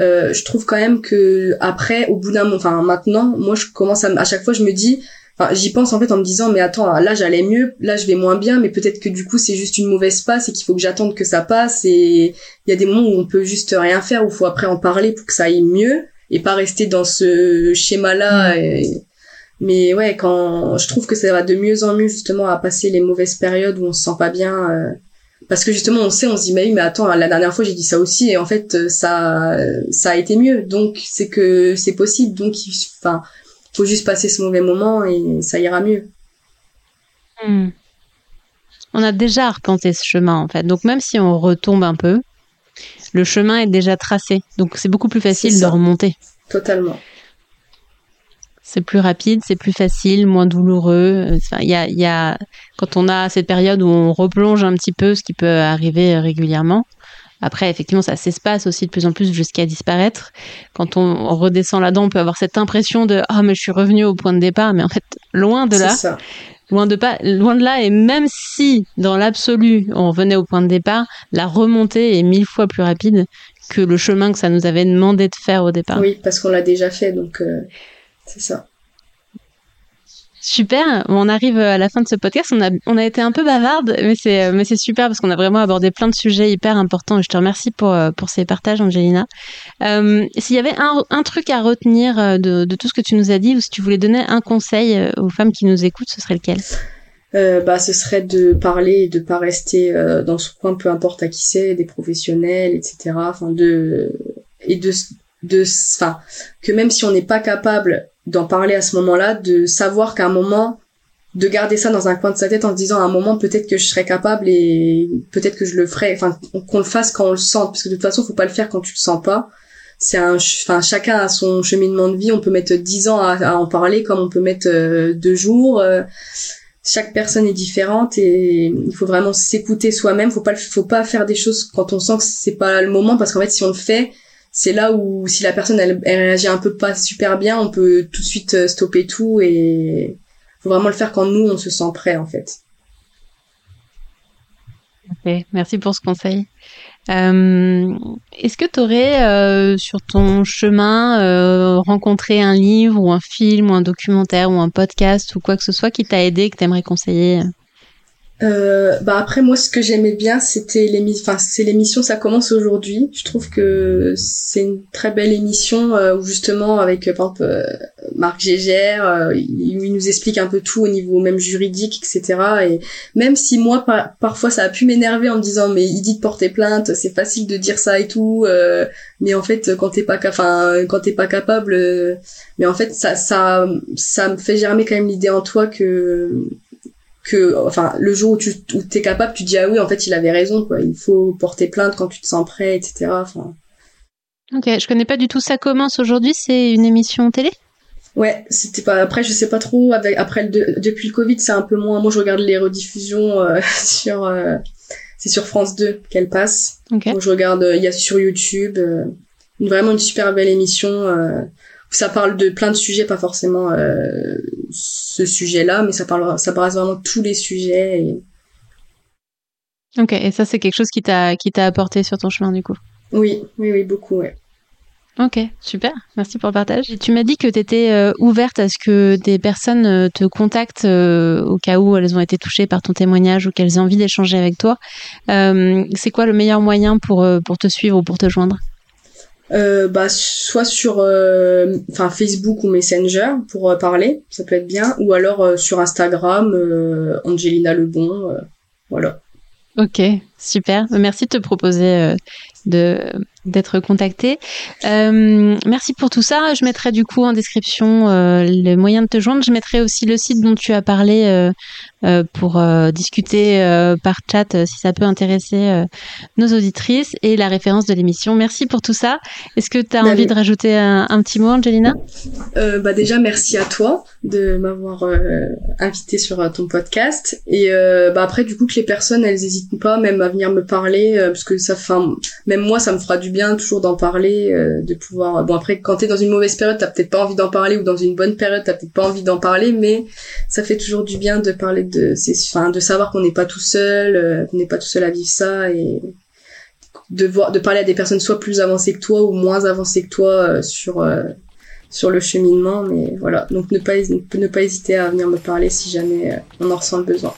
euh, je trouve quand même que après, au bout d'un moment, enfin maintenant, moi je commence à, à chaque fois je me dis, enfin j'y pense en fait en me disant mais attends là j'allais mieux, là je vais moins bien, mais peut-être que du coup c'est juste une mauvaise passe et qu'il faut que j'attende que ça passe et il y a des moments où on peut juste rien faire, où il faut après en parler pour que ça aille mieux et pas rester dans ce schéma là. Mmh. Et... Mais ouais, quand je trouve que ça va de mieux en mieux justement à passer les mauvaises périodes où on se sent pas bien, euh, parce que justement on sait, on se dit mais oui mais attends la dernière fois j'ai dit ça aussi et en fait ça ça a été mieux donc c'est que c'est possible donc enfin faut juste passer ce mauvais moment et ça ira mieux. Mmh. on a déjà arpenté ce chemin, en fait. Donc, même si on retombe un peu, le chemin est déjà tracé. Donc, c'est beaucoup plus facile de remonter. Totalement. C'est plus rapide, c'est plus facile, moins douloureux. Enfin, y a, y a... Quand on a cette période où on replonge un petit peu, ce qui peut arriver régulièrement, après, effectivement, ça s'espace aussi de plus en plus jusqu'à disparaître. Quand on redescend là-dedans, on peut avoir cette impression de « Ah, oh, mais je suis revenu au point de départ », mais en fait, loin de là. C'est ça. Loin de, pas, loin de là, et même si, dans l'absolu, on revenait au point de départ, la remontée est mille fois plus rapide que le chemin que ça nous avait demandé de faire au départ. Oui, parce qu'on l'a déjà fait, donc euh, c'est ça. Super, on arrive à la fin de ce podcast, on a, on a été un peu bavarde, mais c'est, mais c'est super parce qu'on a vraiment abordé plein de sujets hyper importants et je te remercie pour, pour ces partages, Angélina. Euh, s'il y avait un, un truc à retenir de, de tout ce que tu nous as dit, ou si tu voulais donner un conseil aux femmes qui nous écoutent, ce serait lequel ? euh, bah, Ce serait de parler et de ne pas rester euh, dans son coin, peu importe à qui c'est, des professionnels, et cetera. Enfin, de, et de, de, enfin, que même si on n'est pas capable d'en parler à ce moment-là, de savoir qu'à un moment, de garder ça dans un coin de sa tête en se disant à un moment peut-être que je serai capable et peut-être que je le ferai, enfin qu'on le fasse quand on le sente, parce que de toute façon faut pas le faire quand tu le sens pas. C'est un, enfin chacun a son cheminement de vie, on peut mettre dix ans à, à en parler comme on peut mettre euh, deux jours. Euh, chaque personne est différente et il faut vraiment s'écouter soi-même. Faut pas, faut pas faire des choses quand on sent que c'est pas le moment, parce qu'en fait si on le fait, c'est là où, si la personne, elle, elle réagit un peu pas super bien, on peut tout de suite stopper tout et faut vraiment le faire quand nous, on se sent prêt, en fait. Ok, merci pour ce conseil. Euh, est-ce que tu aurais, euh, sur ton chemin, euh, rencontré un livre ou un film ou un documentaire ou un podcast ou quoi que ce soit qui t'a aidé, que t'aimerais conseiller ? Euh, bah après moi ce que j'aimais bien c'était l'émission, enfin c'est l'émission Ça commence aujourd'hui. Je trouve que c'est une très belle émission euh, où justement avec euh, par exemple euh, Marc Gégère, euh, il, il nous explique un peu tout au niveau même juridique, et cetera. Et même si moi par- parfois ça a pu m'énerver en me disant mais il dit de porter plainte, c'est facile de dire ça et tout, euh, mais en fait quand t'es pas, enfin quand t'es pas capable, euh, mais en fait ça ça ça me fait germer quand même l'idée en toi que que enfin le jour où tu où t'es capable, tu dis ah oui en fait il avait raison quoi, il faut porter plainte quand tu te sens prêt, etc. Enfin ok, je connais pas du tout. Ça commence aujourd'hui, c'est une émission télé? Ouais, c'était pas, après je sais pas trop avec, après de, depuis le Covid c'est un peu moins, moi je regarde les rediffusions euh, sur euh, c'est sur France deux qu'elle passe. Okay. Donc, je regarde, il euh, y a sur YouTube euh, une, vraiment une super belle émission euh, ça parle de plein de sujets, pas forcément euh, ce sujet-là, mais ça parle, ça brasse vraiment tous les sujets. Et... Ok, et ça, c'est quelque chose qui t'a, qui t'a apporté sur ton chemin, du coup? Oui, oui, oui, beaucoup, ouais. Ok, super, merci pour le partage. Et tu m'as dit que tu étais euh, ouverte à ce que des personnes euh, te contactent euh, au cas où elles ont été touchées par ton témoignage ou qu'elles aient envie d'échanger avec toi. Euh, c'est quoi le meilleur moyen pour, euh, pour te suivre ou pour te joindre ? Euh, bah soit sur enfin euh, Facebook ou Messenger pour euh, parler, ça peut être bien, ou alors euh, sur Instagram euh, Angélina Lebon, euh, voilà. Ok, super, merci de te proposer euh, de d'être contactée. Euh, merci pour tout ça. Je mettrai du coup en description euh, le moyen de te joindre. Je mettrai aussi le site dont tu as parlé euh, euh, pour euh, discuter euh, par chat euh, si ça peut intéresser euh, nos auditrices et la référence de l'émission. Merci pour tout ça. Est-ce que tu as envie de rajouter un, un petit mot, Angélina ? euh, bah déjà, merci à toi de m'avoir euh, invitée sur euh, ton podcast. Et euh, bah après, du coup, que les personnes, elles n'hésitent pas même à venir me parler euh, parce que ça, fin, même moi, ça me fera du bien toujours d'en parler, euh, de pouvoir... Bon, après, quand t'es dans une mauvaise période, t'as peut-être pas envie d'en parler, ou dans une bonne période, t'as peut-être pas envie d'en parler, mais ça fait toujours du bien de parler de... C'est... Enfin, de savoir qu'on n'est pas tout seul, euh, qu'on n'est pas tout seul à vivre ça, et de voir, de parler à des personnes soit plus avancées que toi, ou moins avancées que toi euh, sur, euh, sur le cheminement, mais voilà. Donc, ne pas, ne pas hésiter à venir me parler si jamais euh, on en ressent le besoin.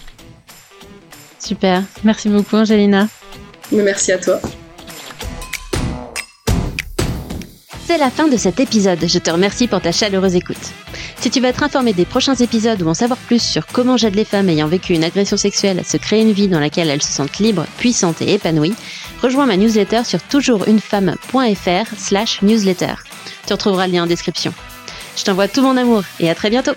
Super. Merci beaucoup, Angélina. Mais merci à toi. C'est la fin de cet épisode, je te remercie pour ta chaleureuse écoute. Si tu veux être informé des prochains épisodes ou en savoir plus sur comment j'aide les femmes ayant vécu une agression sexuelle à se créer une vie dans laquelle elles se sentent libres, puissantes et épanouies, rejoins ma newsletter sur toujoursunefemme.fr slash newsletter. Tu retrouveras le lien en description. Je t'envoie tout mon amour et à très bientôt.